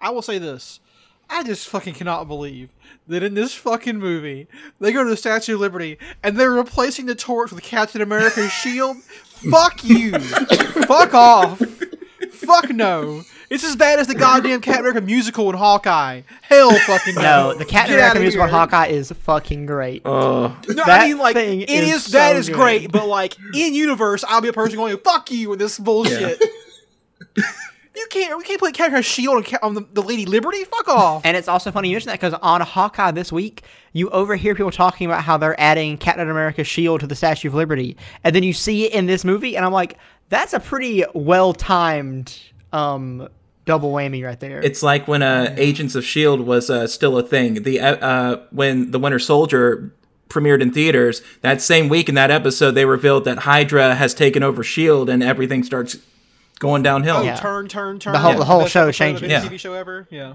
I will say this. I just fucking cannot believe that in this fucking movie they go to the Statue of Liberty and they're replacing the torch with Captain America's shield. Fuck you. Fuck off. Fuck no. It's as bad as the goddamn Captain America musical in Hawkeye. Hell fucking no. The Captain America musical in Hawkeye is fucking great. No, I mean, like, it is, that so is good. Great, but, like, in universe, I'll be a person going, fuck you with this bullshit. Yeah. We can't play Captain Shield on the Lady Liberty? Fuck off. And it's also funny you mentioned that because on Hawkeye this week, you overhear people talking about how they're adding Captain America's shield to the Statue of Liberty. And then you see it in this movie, and I'm like, that's a pretty well-timed double whammy right there. It's like when Agents of S.H.I.E.L.D. was still a thing. When The Winter Soldier premiered in theaters, that same week in that episode, they revealed that Hydra has taken over S.H.I.E.L.D. and everything starts going downhill. Oh, yeah. Turn. The whole show changes. The best TV show ever. Yeah.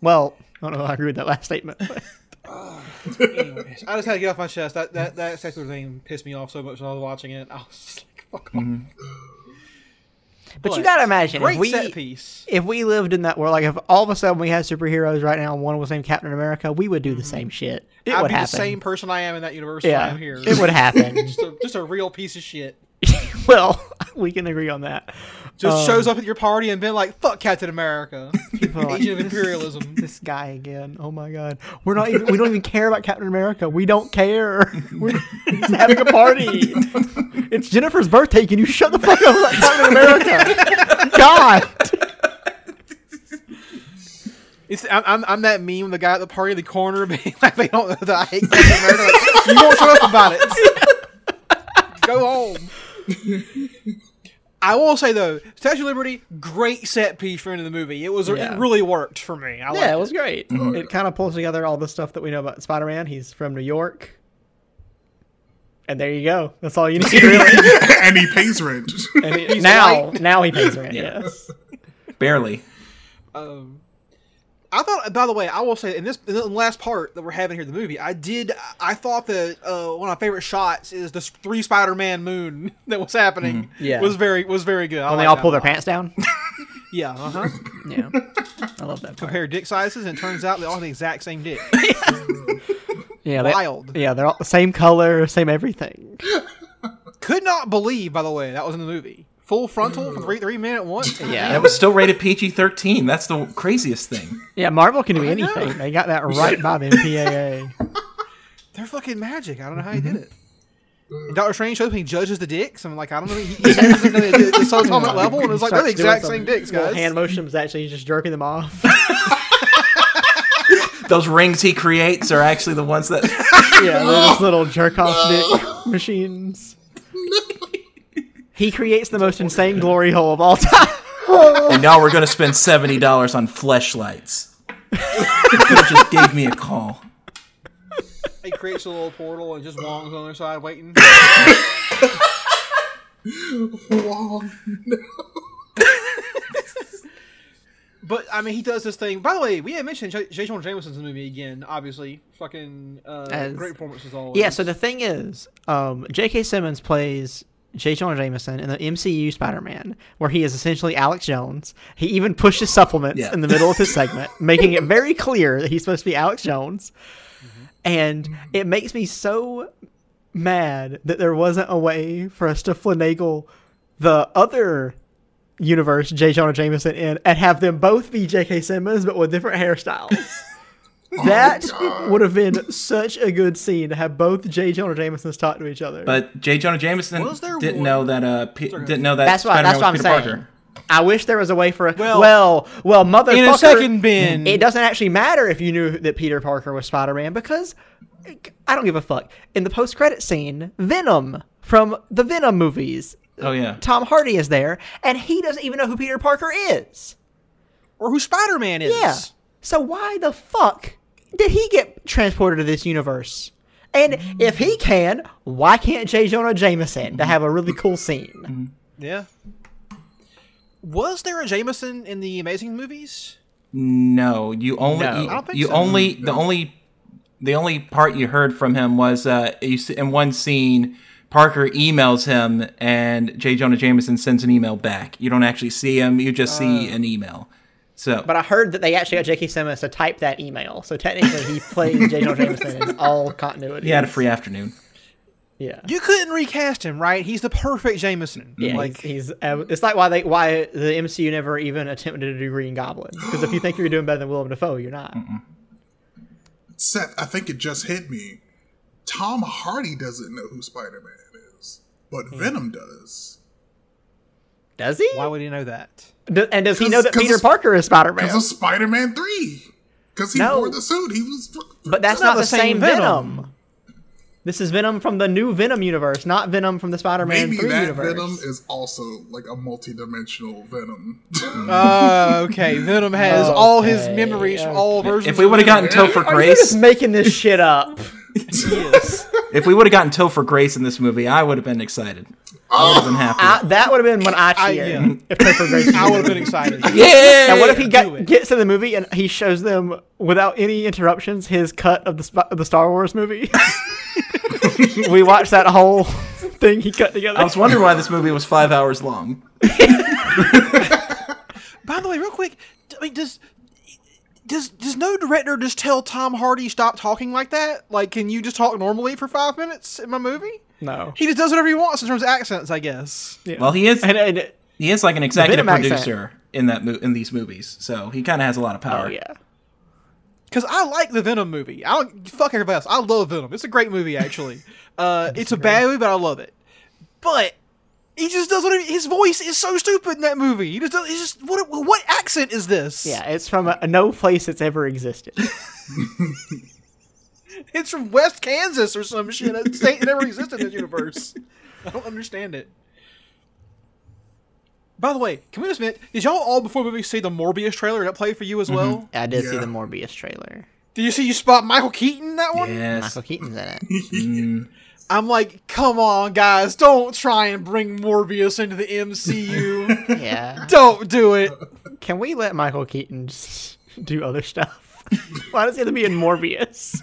Well, I don't know if I agree with that last statement. Anyways, I just had to get off my chest. That secular thing pissed me off so much when I was watching it. I was just like, fuck off. But you gotta imagine, if we lived in that world, like if all of a sudden we had superheroes right now and one was named Captain America, we would do the same shit. I'd be the same person I am in that universe I am here. It would happen. just a real piece of shit. Well, we can agree on that. Just shows up at your party and been like, fuck Captain America. Agent of imperialism. This guy again. Oh my god. We don't even care about Captain America. We don't care. We're just having a party. It's Jennifer's birthday. Can you shut the fuck up about Captain America? God. I'm that meme, the guy at the party in the corner being like, they don't know that I hate Captain America. Like, you won't shut up about it. Go home. I will say though, Statue of Liberty, great set piece for the end of the movie. It really worked for me. It was great. Mm-hmm. It kind of pulls together all the stuff that we know about Spider-Man. He's from New York, and there you go. That's all you need. Really. And he pays rent. And now he pays rent. Yeah. Yes, barely. I thought, by the way, I will say in the last part that we're having here in the movie, I thought that one of my favorite shots is the 3 Spider-Man moon that was happening. Mm-hmm. Yeah. was very good. When they all pull their pants down? Yeah. Uh-huh. Yeah. I love that part. Compare dick sizes, and it turns out they all have the exact same dick. Yeah. Wild. They're all the same color, same everything. Could not believe, by the way, that was in the movie. Full frontal for 3 men at once. Yeah, that was still rated PG-13. That's the craziest thing. Yeah, Marvel can do anything. They got that right by the MPAA. They're fucking magic. I don't know how he did it. And Doctor Strange shows up and he judges the dicks. I'm like, I don't know. He saw his helmet level and it was like, they're the exact same dicks, guys. Hand motion was actually just jerking them off. Those rings he creates are actually the ones that... Yeah, they're just little jerk-off dick machines. He creates the most insane glory hole of all time. And now we're going to spend $70 on fleshlights. Just gave me a call. He creates a little portal and just Wong's on the other side waiting. Wong, no. But, I mean, he does this thing. By the way, we had mentioned J. Jonah Jameson's in the movie again, obviously. Fucking great performances always. Yeah, so the thing is, J.K. Simmons plays... J. Jonah Jameson in the MCU Spider-Man, where he is essentially Alex Jones. He even pushes supplements in the middle of his segment, making it very clear that he's supposed to be Alex Jones. Mm-hmm. And it makes me so mad that there wasn't a way for us to finagle the other universe J. Jonah Jameson in and have them both be J.K. Simmons, but with different hairstyles. That would have been such a good scene to have both J. Jonah Jamesons talk to each other. But J. Jonah Jameson didn't know that. That's what I'm saying. Parker. I wish there was a way for a well, motherfucker. In a second bin. It doesn't actually matter if you knew that Peter Parker was Spider-Man because I don't give a fuck. In the post-credit scene, Venom from the Venom movies. Oh yeah. Tom Hardy is there, and he doesn't even know who Peter Parker is, or who Spider-Man is. Yeah. So why the fuck? Did he get transported to this universe? And if he can, why can't J. Jonah Jameson to have a really cool scene? Yeah. Was there a Jameson in the Amazing movies? No, the only part you heard from him was you see, in one scene Parker emails him and J. Jonah Jameson sends an email back. You don't actually see him; you just see an email. So. But I heard that they actually got J.K. Simmons to type that email. So technically, he played J. Jonah Jameson in all continuity. He had a free afternoon. Yeah. You couldn't recast him, right? He's the perfect Jameson. Yeah, like he's it's like why the MCU never even attempted to do Green Goblin, because if you think you're doing better than Willem Dafoe, you're not. Mm-mm. Seth, I think it just hit me. Tom Hardy doesn't know who Spider-Man is, but Venom does. Does he? Why would he know that? And does he know that Peter Parker is Spider-Man? Because of Spider-Man 3. Because he wore the suit. He was. But that's not the same Venom. This is Venom from the new Venom universe, not Venom from the Spider-Man 3 universe. Maybe that Venom is also like a multi-dimensional Venom. Okay. Venom has all his memories from all versions. If we would have gotten Topher Grace... Are you just making this shit up? Yes. If we would have gotten Topher Grace in this movie, I would have been excited. I would have been happy. That would have been when I cheered. If Topher Grace, I would have been excited. Yeah. Now, what if he gets in the movie and he shows them without any interruptions his cut of the Star Wars movie? We watched that whole thing he cut together. I was wondering why this movie was 5 hours long. By the way, real quick, I mean, does no director just tell Tom Hardy stop talking like that? Like, can you just talk normally for 5 minutes in my movie? No, he just does whatever he wants in terms of accents, I guess. Yeah. Well, he is he is like an executive producer in these movies, so he kind of has a lot of power. Oh, yeah. Because I like the Venom movie. I don't fuck everybody else. I love Venom. It's a great movie, actually. It's a bad movie, but I love it. But he just does what his voice is so stupid in that movie. He just does. He's just what accent is this? Yeah, it's from no place that's ever existed. It's from West Kansas or some shit. A state that never existed in the universe. I don't understand it. By the way, can we just admit, did y'all all before movies see the Morbius trailer? Did that play for you as well? I did see the Morbius trailer. Did you spot Michael Keaton in that one? Yes. Michael Keaton's in it. I'm like, come on, guys. Don't try and bring Morbius into the MCU. Yeah. Don't do it. Can we let Michael Keaton do other stuff? Why does he have to be in Morbius?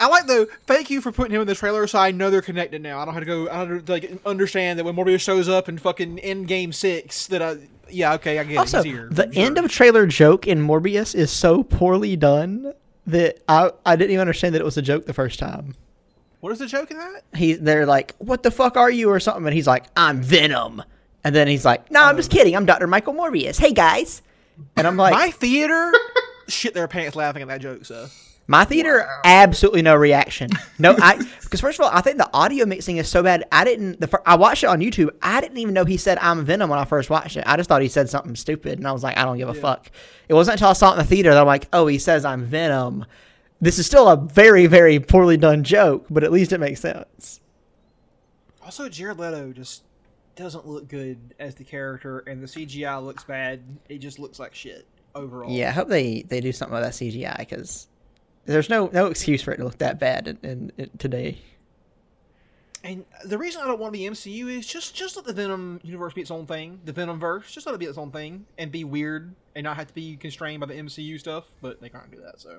I like though. Thank you for putting him in the trailer, so I know they're connected now. I don't have to go. I don't like understand that when Morbius shows up in fucking Endgame 6, that I get also, it. Also, the end of trailer joke in Morbius is so poorly done that I didn't even understand that it was a joke the first time. What is the joke in that? They're like, "What the fuck are you?" or something, and he's like, "I'm Venom," and then he's like, "No, I'm just kidding. I'm Dr. Michael Morbius. Hey guys," and I'm like, "My theater." Shit, their pants laughing at that joke, so. My theater, absolutely no reaction. No, because first of all, I think the audio mixing is so bad. I watched it on YouTube. I didn't even know he said "I'm Venom" when I first watched it. I just thought he said something stupid, and I was like, I don't give a fuck. It wasn't until I saw it in the theater that I'm like, oh, he says "I'm Venom." This is still a very, very poorly done joke, but at least it makes sense. Also, Jared Leto just doesn't look good as the character, and the CGI looks bad. It just looks like shit overall. Yeah, I hope they do something with that CGI, because... There's no excuse for it to look that bad in today. And the reason I don't want to be MCU is just let the Venom universe be its own thing. The Venomverse. Just let it be its own thing and be weird and not have to be constrained by the MCU stuff. But they can't do that, so.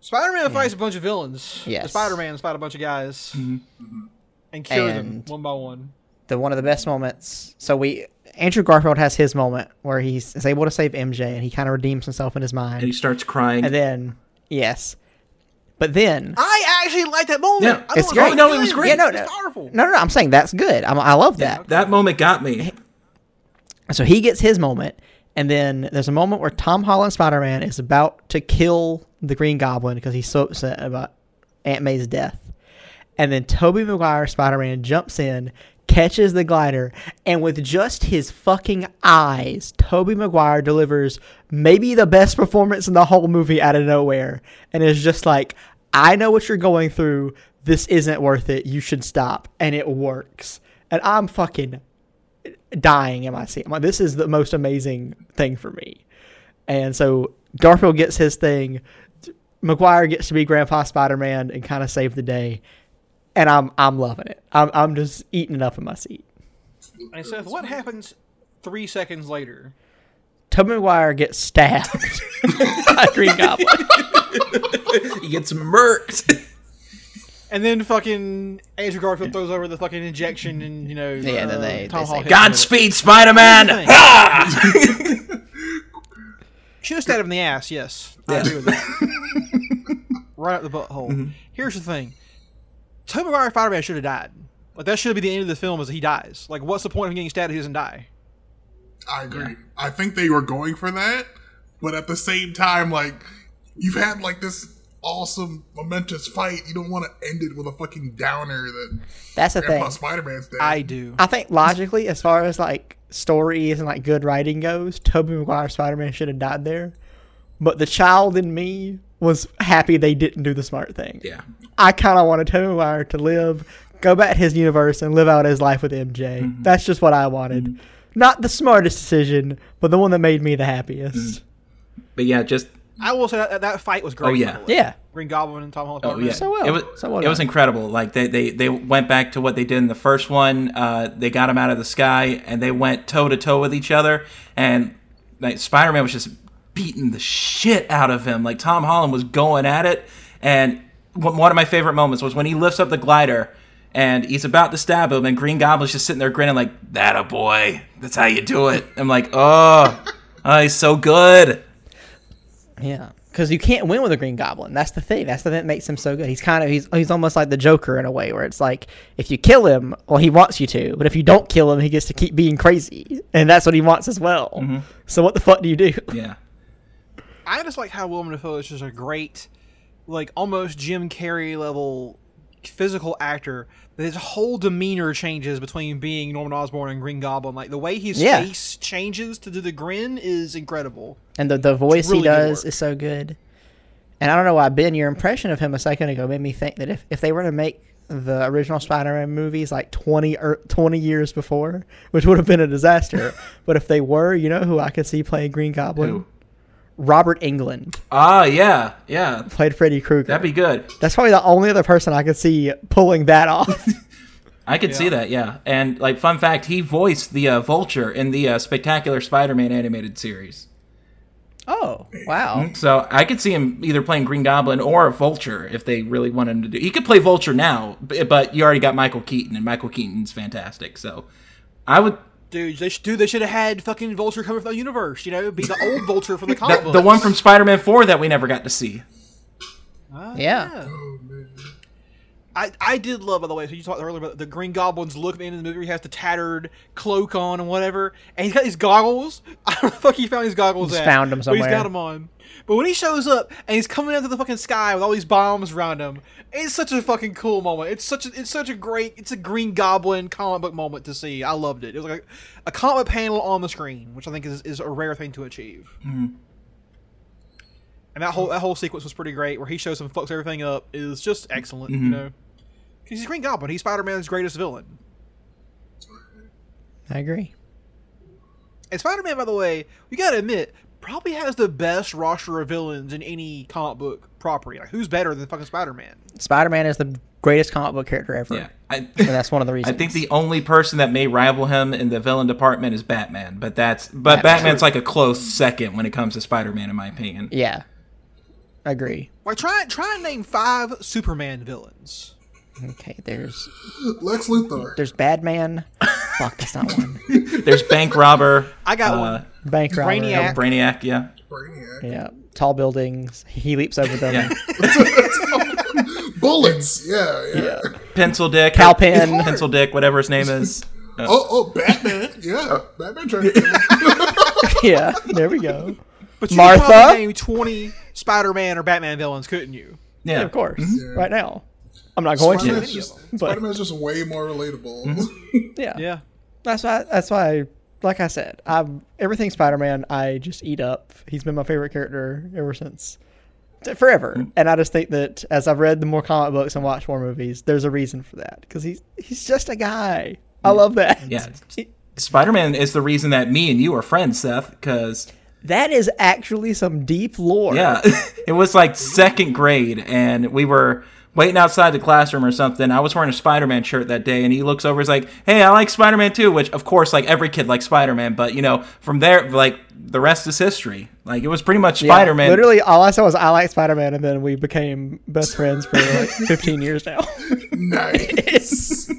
Spider-Man fights a bunch of villains. Yes. The Spider-Man's fight a bunch of guys. Mm-hmm. And kill them one by one. One of the best moments. So Andrew Garfield has his moment where he's able to save MJ, and he kind of redeems himself in his mind. And he starts crying. And then, but then... I actually like that moment. Yeah, it's great. No, it was great. Yeah, it's powerful. No, I'm saying that's good. I love that. Yeah, okay. That moment got me. So he gets his moment, and then there's a moment where Tom Holland Spider-Man is about to kill the Green Goblin because he's so upset about Aunt May's death. And then Tobey Maguire Spider-Man jumps in, catches the glider, and with just his fucking eyes, Tobey Maguire delivers maybe the best performance in the whole movie out of nowhere, and is just like, I know what you're going through, this isn't worth it, you should stop, and it works. And I'm fucking dying in my seat. I'm like, this is the most amazing thing for me. And so Garfield gets his thing, Maguire gets to be Grandpa Spider-Man and kind of save the day. And I'm loving it. I'm just eating it up in my seat. And Seth, what happens 3 seconds later? Tobey Maguire gets stabbed by Green Goblin. He gets murked. And then fucking Andrew Garfield throws over the fucking injection and, Tom Holland. Godspeed, Spider-Man! Should have stabbed him in the ass, yes. I agree with that. Right up the butthole. Mm-hmm. Here's the thing. Tobey Maguire Spider-Man should have died. Like, that should be the end of the film, is that he dies. Like, what's the point of getting stabbed if he doesn't die? I agree. Yeah. I think they were going for that, but at the same time, like, you've had, like, this awesome, momentous fight. You don't want to end it with a fucking downer that... That's the thing. Spider-Man's dead. I do. I think, logically, as far as, like, stories and, like, good writing goes, Tobey Maguire Spider-Man should have died there. But the child in me was happy they didn't do the smart thing. Yeah. I kind of wanted Tobey Maguire to live... Go back to his universe and live out his life with MJ. Mm-hmm. That's just what I wanted. Mm-hmm. Not the smartest decision, but the one that made me the happiest. Mm-hmm. But yeah, just... I will say that fight was great. Oh, yeah. Yeah. Green Goblin and Tom Holland. Oh, yeah. So well. It was incredible. Like, they went back to what they did in the first one. They got him out of the sky, and they went toe-to-toe with each other. And like, Spider-Man was just beating the shit out of him. Like, Tom Holland was going at it. And one of my favorite moments was when he lifts up the glider... And he's about to stab him, and Green Goblin's just sitting there grinning like, that a boy. That's how you do it. I'm like, oh, he's so good. Yeah, because you can't win with a Green Goblin. That's the thing. That's the thing that makes him so good. He's kind of he's almost like the Joker in a way, where it's like, if you kill him, well, he wants you to. But if you don't kill him, he gets to keep being crazy. And that's what he wants as well. Mm-hmm. So what the fuck do you do? Yeah. I just like how Willem Dafoe is just a great, like, almost Jim Carrey level... physical actor that his whole demeanor changes between being Norman Osborn and Green Goblin. Like, the way his face changes to do the grin is incredible. And the voice really he does is so good. And I don't know why, Ben, your impression of him a second ago made me think that if they were to make the original Spider-Man movies like 20 years before, which would have been a disaster, but if they were, you know who I could see playing Green Goblin? Who? Robert Englund. Ah, yeah. Played Freddy Krueger. That'd be good. That's probably the only other person I could see pulling that off. I could see that, yeah. And, like, fun fact, he voiced the Vulture in the Spectacular Spider-Man animated series. Oh, wow. So I could see him either playing Green Goblin or Vulture if they really wanted him to do. He could play Vulture now, but you already got Michael Keaton, and Michael Keaton's fantastic. So I would... Dude, they should have had fucking Vulture coming from the universe, you know? Be the old Vulture from the comic books. The one from Spider-Man 4 that we never got to see. Yeah. Oh, man. I did love, by the way, so you talked earlier about the Green Goblin's look at the end of the movie. He has the tattered cloak on and whatever. And he's got these goggles. I don't know if he found these goggles at. He's found them somewhere. But he's got them on. But when he shows up and he's coming out of the fucking sky with all these bombs around him, it's such a fucking cool moment. It's a Green Goblin comic book moment to see. I loved it. It was like a comic panel on the screen, which I think is a rare thing to achieve. Mm-hmm. And that whole sequence was pretty great, where he shows him fucks everything up. Is just excellent, mm-hmm. You know. He's Green Goblin. He's Spider-Man's greatest villain. I agree. And Spider-Man, by the way, we gotta admit, probably has the best roster of villains in any comic book property. Like, who's better than fucking Spider-Man? Spider-Man is the greatest comic book character ever. Yeah, and that's one of the reasons. I think the only person that may rival him in the villain department is Batman, but Batman's like a close second when it comes to Spider-Man, in my opinion. Yeah, I agree. Like, try and name 5 Superman villains. Okay, there's Lex Luthor. There's Batman. Fuck, that's not one. There's Bank Robber. I got one. Bank Robber. Brainiac, yeah. Brainiac. Yeah. Tall buildings. He leaps over them. Yeah. Bullets. Yeah. Pencil Dick. Cowpen. Pencil Dick, whatever his name is. Oh, Batman. Yeah. Batman trying to Yeah, there we go. But you Martha? Could probably name 20 Spider-Man or Batman villains, couldn't you? Yeah, of course. Mm-hmm. Yeah. Right now. I'm not going to. Spider-Man's just way more relatable. Mm-hmm. Yeah. That's why. Like I said, everything Spider-Man I just eat up. He's been my favorite character ever since, forever. Mm-hmm. And I just think that as I've read the more comic books and watched more movies, there's a reason for that, because he's just a guy. Mm-hmm. I love that. Yeah, Spider-Man is the reason that me and you are friends, Seth, because. That is actually some deep lore. Yeah, it was like second grade, and we were waiting outside the classroom or something. I was wearing a Spider-Man shirt that day, and he looks over, he's like, hey, I like Spider-Man too, which, of course, like, every kid likes Spider-Man, but, you know, from there, like, the rest is history. Like, it was pretty much Spider-Man. Literally, all I said was, I like Spider-Man, and then we became best friends for, like, 15 years now. Nice.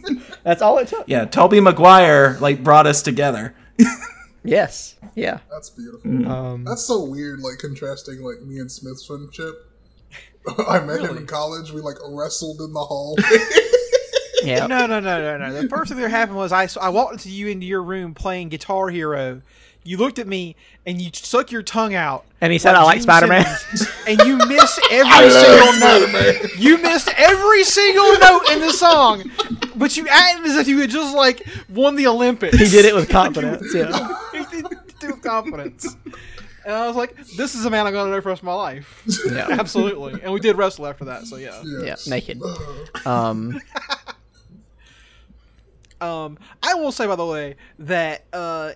That's all it took. Yeah, Tobey Maguire, like, brought us together. Yes. Yeah. That's beautiful. That's so weird, like, contrasting, like, me and Smith's friendship. I met him in college. We like wrestled in the hall. Yeah. No. The first thing that happened was I walked into your room playing Guitar Hero. You looked at me and you stuck your tongue out. And he said, I like Spider-Man. And you missed every single note. You missed every single note in the song. But you acted as if you had just, like, won the Olympics. He did it with confidence, yeah. He did it with confidence. And I was like, this is a man I'm going to know for the rest of my life. Yeah. Absolutely. And we did wrestle after that, so yeah. Yes. Yeah, naked. I will say, by the way, that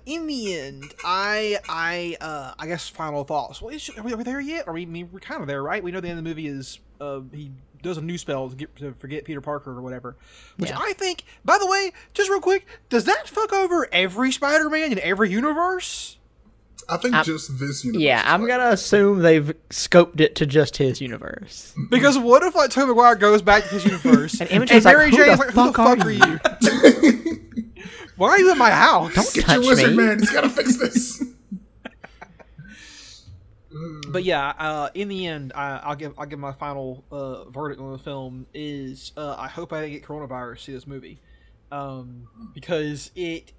in the end, I guess final thoughts. Well, are we there yet? We're kind of there, right? We know the end of the movie is he does a new spell to forget Peter Parker or whatever. Which yeah. I think, by the way, just real quick, does that fuck over every Spider-Man in every universe? I think just this universe. Yeah, I'm going to assume they've scoped it to just his universe. Because what if, like, Tobey Maguire goes back to his universe and MJ's Mary Jane is like, who the fuck are you? Why are you in my house? Don't get touch your wizard, me. Man. He's got to fix this. But yeah, in the end, I'll give my final verdict on the film is I hope I didn't get coronavirus to see this movie. Because it...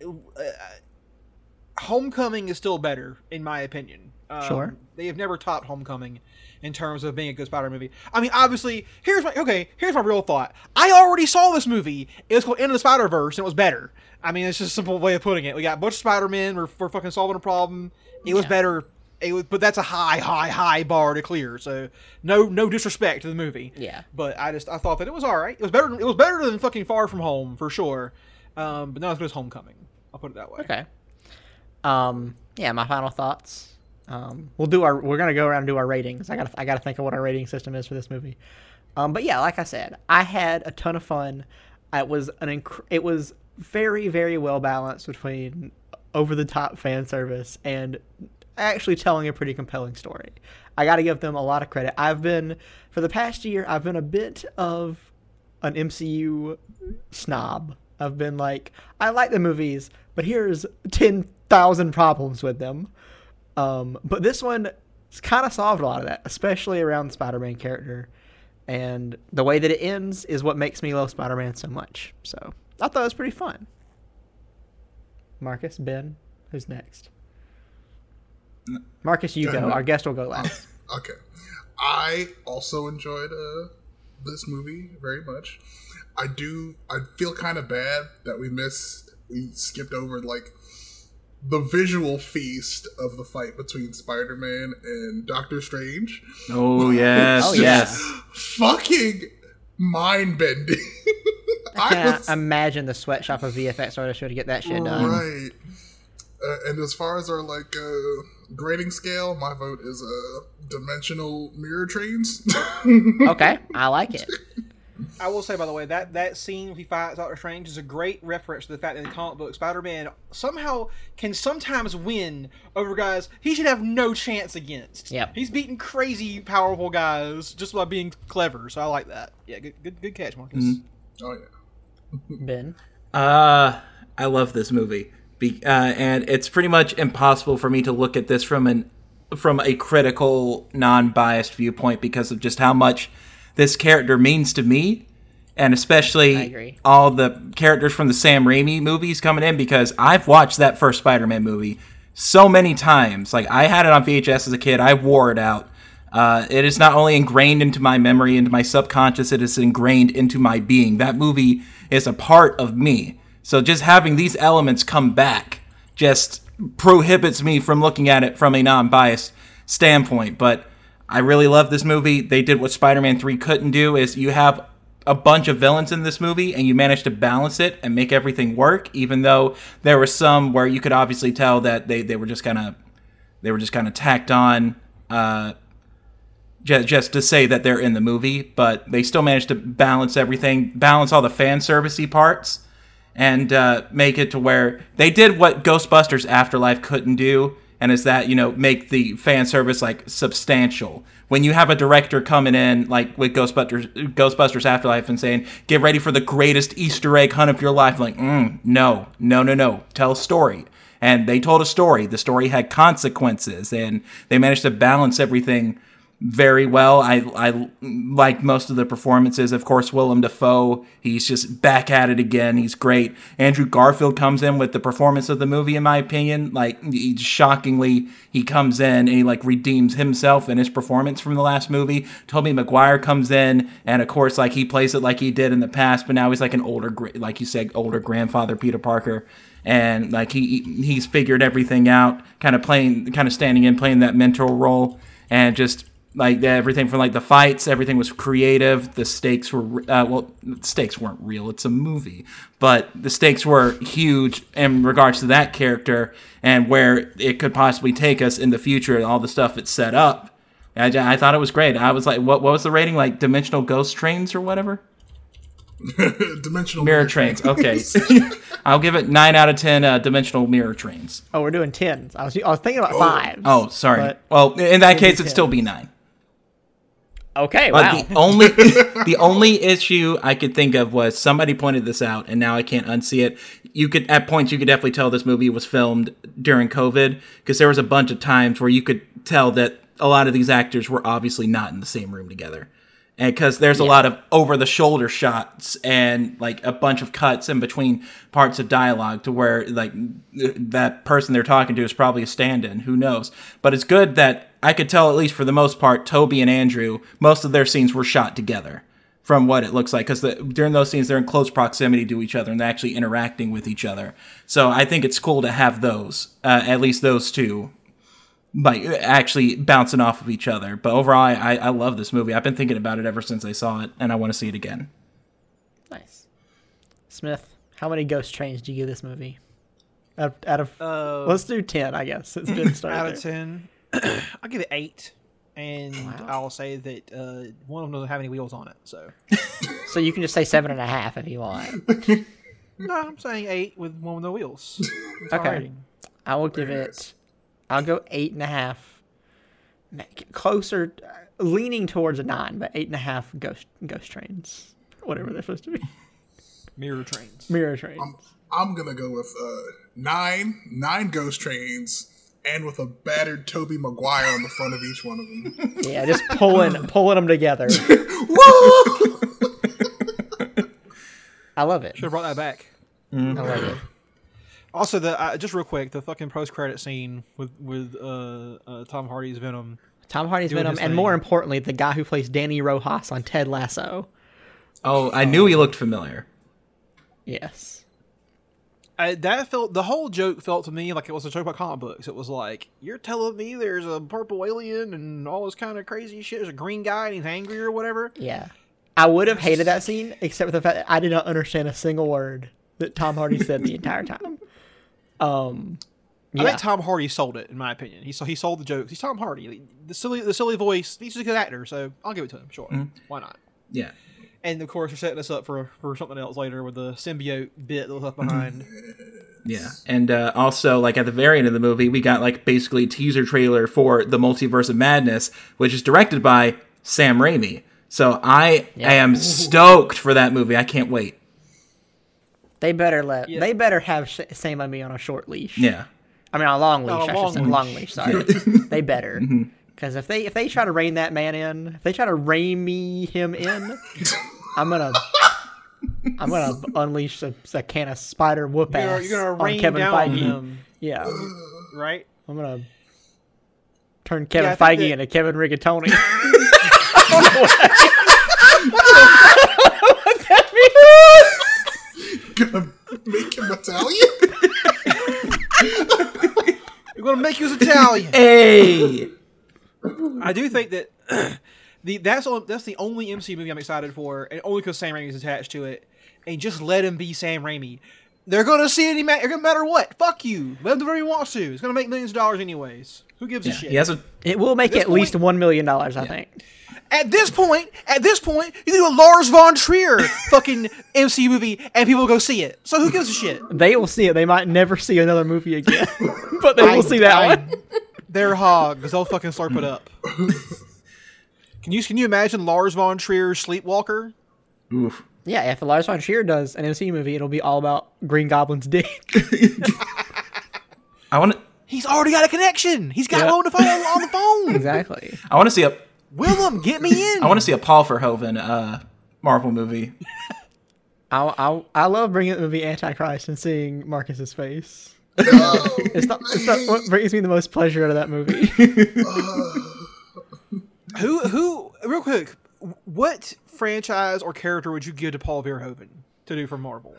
Homecoming is still better, in my opinion. Sure. They have never topped Homecoming in terms of being a good Spider-Man movie. I mean, obviously, here's my real thought. I already saw this movie. It was called End of the Spider-Verse, and it was better. I mean, it's just a simple way of putting it. We got a bunch of Spider-Men. We're fucking solving a problem. It was better. It was, but that's a high bar to clear. So no disrespect to the movie. Yeah. But I thought that it was all right. It was better than fucking Far From Home for sure. But not as good as Homecoming. I'll put it that way. Okay. My final thoughts. We're gonna go around and do our ratings. I gotta think of what our rating system is for this movie. But yeah, like I said, I had a ton of fun. It was very, very well balanced between over the top fan service and actually telling a pretty compelling story. I gotta give them a lot of credit. For the past year, I've been a bit of an MCU snob. I've been like, I like the movies, but here's 10,000 problems with them. But this one kind of solved a lot of that, especially around the Spider-Man character. And the way that it ends is what makes me love Spider-Man so much. So I thought it was pretty fun. Marcus, Ben, who's next? Marcus, you go. Our guest will go last. Okay. I also enjoyed this movie very much. I feel kind of bad that we skipped over, like, the visual feast of the fight between Spider-Man and Doctor Strange. Oh, yes. Oh, yes. Fucking mind-bending. I can't imagine the sweatshop of VFX artists to get that shit done. Right. And as far as our, like, grading scale, my vote is dimensional mirror trains. Okay. I like it. I will say, by the way, that scene when he fights Doctor Strange is a great reference to the fact that in the comic book, Spider-Man somehow can sometimes win over guys he should have no chance against. Yep. He's beating crazy, powerful guys just by being clever, so I like that. Yeah, good catch, Marcus. Mm-hmm. Oh, yeah. Ben? I love this movie, and it's pretty much impossible for me to look at this from a critical, non-biased viewpoint because of just how much this character means to me, and especially all the characters from the Sam Raimi movies coming in, because I've watched that first Spider-Man movie so many times. Like, I had it on VHS as a kid. I wore it out. It is not only ingrained into my memory, into my subconscious, it is ingrained into my being. That movie is a part of me. So just having these elements come back just prohibits me from looking at it from a non-biased standpoint. But I really love this movie. They did what Spider-Man 3 couldn't do, is you have a bunch of villains in this movie, and you managed to balance it and make everything work, even though there were some where you could obviously tell that they were just kind of tacked on just to say that they're in the movie, but they still managed to balance everything, balance all the fan-service-y parts, and make it to where they did what Ghostbusters Afterlife couldn't do, and is that, you know, make the fan service, like, substantial. When you have a director coming in, like, with Ghostbusters Afterlife and saying, get ready for the greatest Easter egg hunt of your life. Like, no. Tell a story. And they told a story. The story had consequences. And they managed to balance everything very well. I like most of the performances. Of course, Willem Dafoe, he's just back at it again. He's great. Andrew Garfield comes in with the performance of the movie, in my opinion. Like, shockingly, he comes in and he, like, redeems himself and his performance from the last movie. Tobey Maguire comes in, and of course, like, he plays it like he did in the past, but now he's like an older, like you said, older grandfather Peter Parker. And, like, he's figured everything out, kind of standing in, playing that mentor role, and just, like, everything from, like, the fights, everything was creative. The stakes were, the stakes weren't real. It's a movie. But the stakes were huge in regards to that character and where it could possibly take us in the future and all the stuff it's set up. I thought it was great. I was like, what was the rating? Like, Dimensional Ghost Trains or whatever? Dimensional Mirror Trains. Okay. I'll give it 9 out of 10 Dimensional Mirror Trains. Oh, we're doing 10s. I was thinking about 5s. Oh, sorry. Well, in that case, it'd still be 9. Okay, but wow. The only issue I could think of was somebody pointed this out, and now I can't unsee it. At points you could definitely tell this movie was filmed during COVID, because there was a bunch of times where you could tell that a lot of these actors were obviously not in the same room together. And because there's a lot of over-the-shoulder shots and, like, a bunch of cuts in between parts of dialogue to where, like, that person they're talking to is probably a stand-in. Who knows? But it's good that I could tell, at least for the most part, Toby and Andrew, most of their scenes were shot together from what it looks like. Because during those scenes, they're in close proximity to each other and they're actually interacting with each other. So I think it's cool to have those, at least those two, like, actually bouncing off of each other. But overall, I love this movie. I've been thinking about it ever since I saw it, and I want to see it again. Nice. Smith, how many ghost trains do you give this movie? Out of let's do 10, I guess. It's good to start out of 10. I'll give it 8. And wow. I'll say that one of them doesn't have any wheels on it. So so you can just say 7.5 if you want. No, I'm saying 8 with one with no wheels. That's okay. I will give it... I'll go 8.5, closer, leaning towards a 9, but 8.5 ghost trains, whatever they're supposed to be. Mirror trains. I'm gonna go with 9 ghost trains, and with a battered Tobey Maguire on the front of each one of them. Yeah, just pulling them together. Whoa! I love it. Should have brought that back. Mm-hmm. I love it. Also, just real quick, the fucking post-credit scene with Tom Hardy's Venom. Tom Hardy's Venom, and more importantly, the guy who plays Danny Rojas on Ted Lasso. Oh, I knew he looked familiar. Yes. The whole joke felt to me like it was a joke about comic books. It was like, you're telling me there's a purple alien and all this kind of crazy shit. There's a green guy and he's angry or whatever. Yeah. I would have hated that scene, except for the fact that I did not understand a single word that Tom Hardy said the entire time. I think Tom Hardy sold it, in my opinion. He sold the jokes. He's Tom Hardy. The silly voice. He's a good actor, so I'll give it to him. Sure, why not? Yeah. And of course, you're setting us up for something else later with the symbiote bit that was left behind. Yeah, and also, like, at the very end of the movie, we got, like, basically a teaser trailer for The Multiverse of Madness, which is directed by Sam Raimi. So I am stoked for that movie. I can't wait. They better They better have Sam Raimi on a short leash. Yeah, I mean on a long leash. Sorry, they better, because if they try to rein that man in, if they try to Raimi him in, I'm gonna unleash a can of spider whoop ass on Kevin Feige. Yeah, right. I'm gonna turn Kevin Feige into Kevin Rigatoni. What that means? Gonna make him Italian? You're gonna make you Italian. Hey, I do think that that's the only MCU movie I'm excited for, and only because Sam Raimi is attached to it. And just let him be Sam Raimi. They're gonna see it no matter what. Fuck you. Let him do whatever he wants to. It's gonna make millions of dollars anyways. Who gives a shit? It will make at least $1 million, I think. At this point, you do a Lars von Trier fucking MCU movie, and people go see it. So who gives a shit? They will see it. They might never see another movie again, but they will see that one. They're hogs. They'll fucking slurp it up. Can you imagine Lars von Trier's Sleepwalker? Oof. Yeah, if Lars von Trier does an MCU movie, it'll be all about Green Goblin's dick. He's already got a connection. He's got him on the phone. Exactly. I want to see a Willem, get me in. I want to see a Paul Verhoeven Marvel movie. I love bringing up the movie Antichrist and seeing Marcus's face. It's not what brings me the most pleasure out of that movie. Who? Real quick, what franchise or character would you give to Paul Verhoeven to do for Marvel?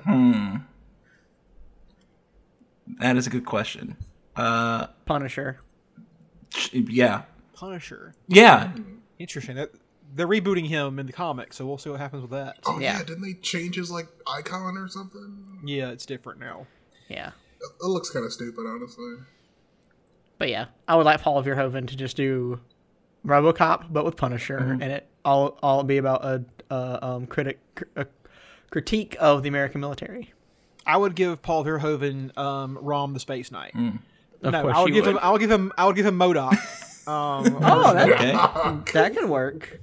That is a good question. Punisher. Yeah. Punisher. Yeah. Interesting. They're rebooting him in the comics, so we'll see what happens with that. Oh yeah, didn't they change his icon or something? Yeah, it's different now. Yeah. It looks kind of stupid, honestly. But yeah, I would like Paul Verhoeven to just do RoboCop, but with Punisher, and it all be about a critique of the American military. I would give Paul Verhoeven Rom the Space Knight. I would give him MODOK. That could work.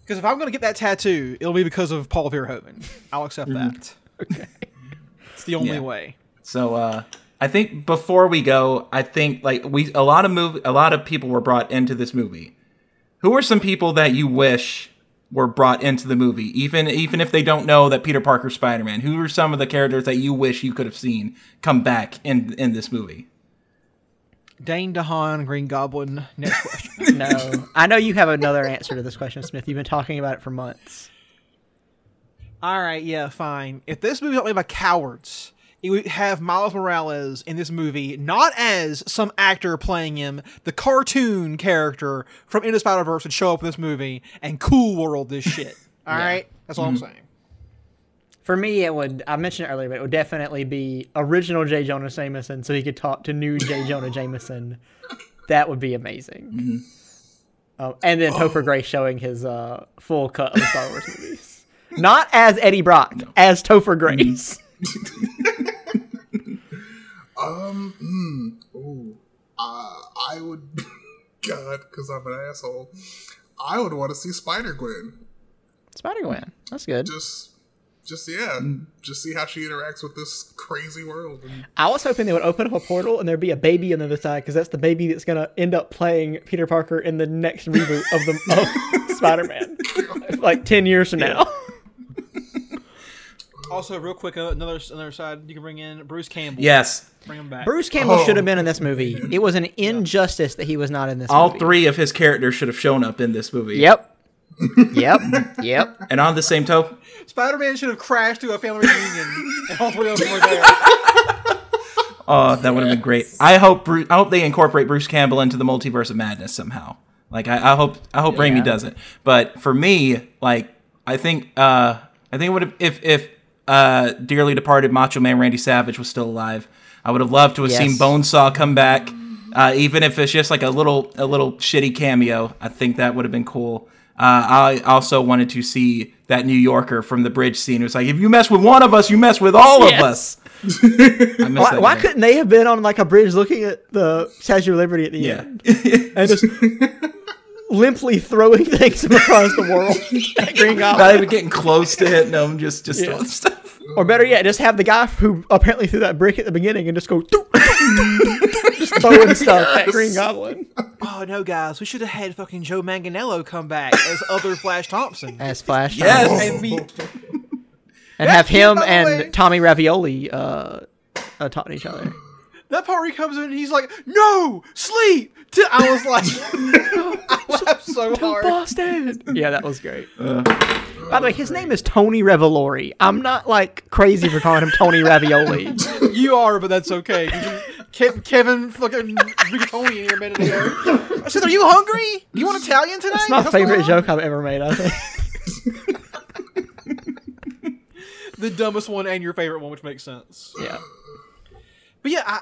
Because if I'm going to get that tattoo, it'll be because of Paul Verhoeven. I'll accept that. Okay. It's the only way. So I think before we go, a lot of people were brought into this movie. Who are some people that you wish were brought into the movie, even if they don't know that Peter Parker's Spider-Man? Who are some of the characters that you wish you could have seen come back in this movie? Dane DeHaan, Green Goblin. Next question. No. I know you have another answer to this question, Smith. You've been talking about it for months. All right, yeah, fine. If this movie was made by cowards, it would have Miles Morales in this movie, not as some actor playing him. The cartoon character from End of Spider-Verse would show up in this movie and Cool World this shit. All right? That's all I'm saying. For me, I mentioned it earlier, but it would definitely be original J. Jonah Jameson, so he could talk to new J. Jonah Jameson. That would be amazing. Mm-hmm. And then Topher Grace showing his full cut of the Star Wars movies. Not as Eddie Brock, as Topher Grace. I would... God, because I'm an asshole. I would want to see Spider-Gwen. Spider-Gwen. That's good. Just see how she interacts with this crazy world. I was hoping they would open up a portal and there'd be a baby on the other side, because that's the baby that's going to end up playing Peter Parker in the next reboot of Spider-Man, 10 years from now. Also, real quick, another side you can bring in, Bruce Campbell. Yes. Bring him back. Bruce Campbell should have been in this movie. It was an injustice that he was not in this movie. All three of his characters should have shown up in this movie. Yep. Yep. And on the same token, Spider-Man should have crashed to a family reunion, and all three of them were there. Oh, that would have been great. I hope they incorporate Bruce Campbell into the Multiverse of Madness somehow. I hope Raimi does it. But for me, I think would have, if dearly departed Macho Man Randy Savage was still alive, I would have loved to have seen Bonesaw come back, even if it's just a little shitty cameo. I think that would have been cool. I also wanted to see that New Yorker from the bridge scene. It was if you mess with one of us, you mess with all of us. Why couldn't they have been on a bridge looking at the Statue of Liberty at the end? And just limply throwing things across the world at Green Goblin. Not even getting close to hitting them, just throwing stuff. Or better yet, just have the guy who apparently threw that brick at the beginning and just go... Just throwing stuff at Green Goblin. Oh no, guys! We should have had fucking Joe Manganiello come back as other Flash Thompson. As Flash Thompson. Yes, and have him and Tommy Ravioli talk to each other. That part where he comes in and he's like, "No, sleep." I was I laughed so hard. Boston. Yeah, that was great. By the way, his name is Tony Revolori. I'm not crazy for calling him Tony Ravioli. You are, but that's okay. Kevin fucking Rigatoni in here a minute ago. I said, are you hungry? Do you want Italian tonight? It's my favorite joke I've ever made, I think. The dumbest one and your favorite one, which makes sense. Yeah. But yeah, I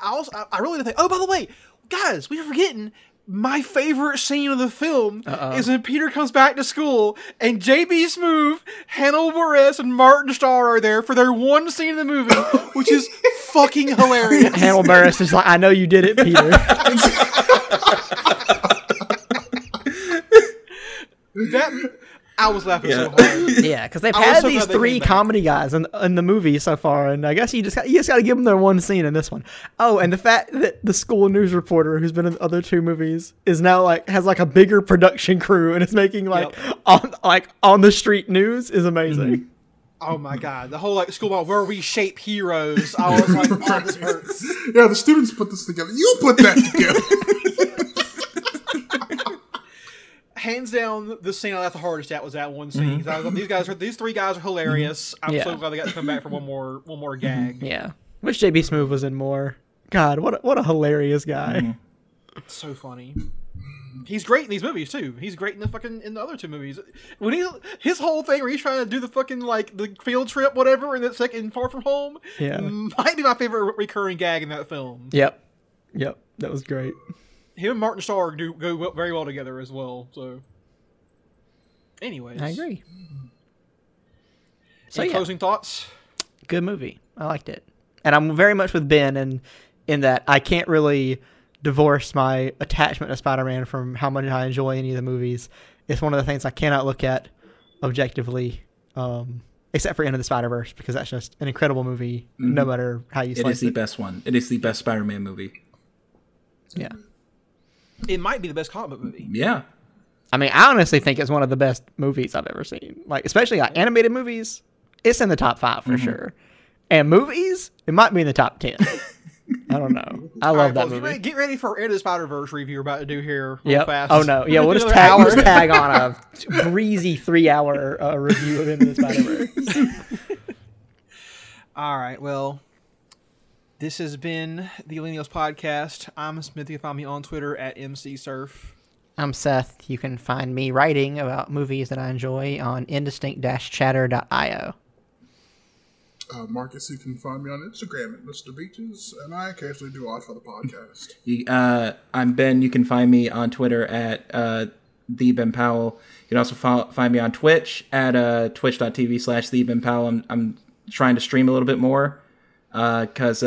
really didn't think, by the way, guys, we were forgetting, my favorite scene of the film is when Peter comes back to school and J.B. Smoove, Hannibal Buress, and Martin Starr are there for their one scene in the movie, which is... fucking hilarious. Hannibal Buress is I know you did it, Peter. That I was laughing so hard. Yeah, because they've had these three comedy guys in the movie so far, and I guess you just got to give them their one scene in this one. Oh, and the fact that the school news reporter who's been in the other two movies is now like has like a bigger production crew and is making like on the street news is amazing. Mm-hmm. Oh my god, the whole like school about where we shape heroes. I was like, oh, this hurts. Yeah, the students put this together. You put that together. Hands down, the scene I laughed the hardest at was that one scene. Mm-hmm. I was like, these three guys are hilarious. I'm so glad they got to come back for one more gag. Yeah, wish JB Smoove was in more. God, what a hilarious guy. Mm-hmm. It's so funny. He's great in these movies too. He's great in the other two movies. When his whole thing where he's trying to do the fucking like the field trip whatever and it's like in Far From Home might be my favorite recurring gag in that film. Yep, that was great. Him and Martin Starr go very well together as well. So, anyways, I agree. So, closing thoughts. Good movie. I liked it, and I'm very much with Ben in that I can't really divorce my attachment to Spider-Man from how much I enjoy any of the movies. It's one of the things I cannot look at objectively, except for End of the Spider-Verse, because that's just an incredible movie, no matter how you slice it. It is the best one. It is the best Spider-Man movie. Yeah. It might be the best comic book movie. Yeah. I mean, I honestly think it's one of the best movies I've ever seen. Like, especially like animated movies, it's in the top 5 for sure. And movies, it might be in the top 10. I don't know. I love that movie. Get ready for End of the Spider-Verse review we're about to do here real fast. Oh, no. Yeah, we'll just tag on a breezy 3-hour review of End of the Spider-Verse. All right. Well, this has been the Millennials Podcast. I'm Smithy. Find me on Twitter at MCSurf. I'm Seth. You can find me writing about movies that I enjoy on indistinct-chatter.io. Marcus, you can find me on Instagram at Mr. Beaches, and I occasionally do art for the podcast. I'm Ben. You can find me on Twitter at the Ben Powell. You can also find me on Twitch at twitch.tv/thebenpowell. I'm trying to stream a little bit more because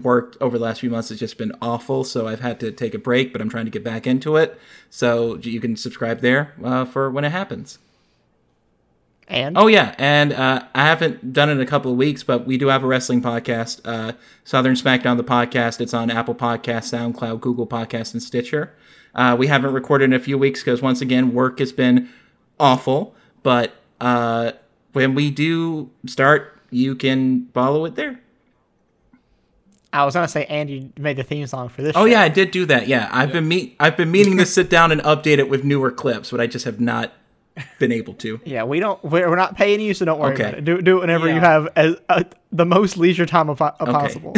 work over the last few months has just been awful, so I've had to take a break, but I'm trying to get back into it. So you can subscribe there for when it happens. And? Oh, yeah, and I haven't done it in a couple of weeks, but we do have a wrestling podcast, Southern Smackdown, the podcast. It's on Apple Podcasts, SoundCloud, Google Podcasts, and Stitcher. We haven't recorded in a few weeks because, once again, work has been awful. But when we do start, you can follow it there. I was going to say, and you made the theme song for this show. Oh, yeah, I did do that, yeah. I've been meaning to sit down and update it with newer clips, but I just have not been able to. Yeah, we're not paying you, so don't worry about it. Do it whenever you have the most leisure time possible.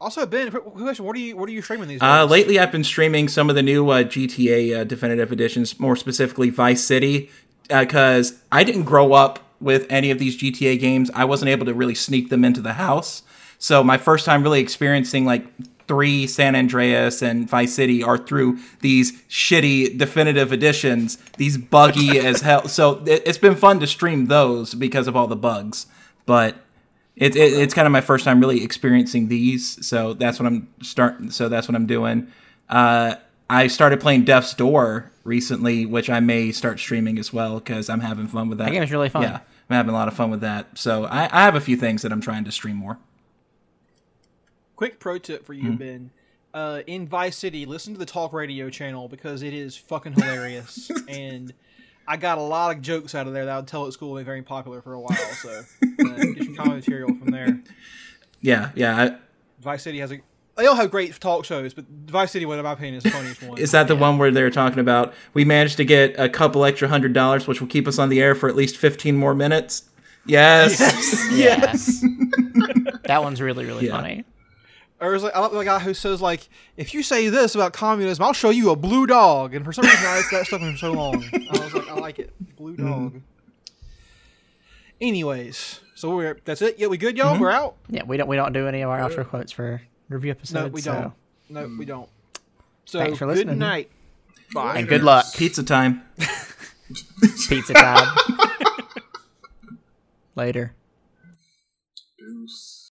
Also, Ben, what are you streaming these days? Lately I've been streaming some of the new GTA definitive editions, more specifically Vice City, because I didn't grow up with any of these GTA games. I wasn't able to really sneak them into the house, so my first time really experiencing like 3, San Andreas, and Vice City are through these shitty definitive editions, these buggy as hell. So it's been fun to stream those because of all the bugs, but it's kind of my first time really experiencing these. So that's what I'm starting. So that's what I'm doing. I started playing Death's Door recently, which I may start streaming as well because I'm having fun with that. That game is really fun. Yeah, I'm having a lot of fun with that. So I have a few things that I'm trying to stream more. Quick pro tip for you, Ben. In Vice City, listen to the talk radio channel because it is fucking hilarious. And I got a lot of jokes out of there that I would tell at school and be very popular for a while. So get some comedy material from there. Yeah. Vice City has they all have great talk shows, but Vice City, in my opinion, is the funniest one. Is that the one where they're talking about, we managed to get a couple extra $100, which will keep us on the air for at least 15 more minutes? Yes. That one's really, really funny. Or is like, I like the guy who says, like, if you say this about communism, I'll show you a blue dog. And for some reason, I asked that stuff for so long. I was like, I like it. Blue dog. Anyways, so that's it. Yeah, we good, y'all? Mm-hmm. We're out? Yeah, we don't do any of our outro quotes for review episodes. No, we don't. So, thanks for listening. Good night. Bye. And good luck. Pizza time. Later. Deuce.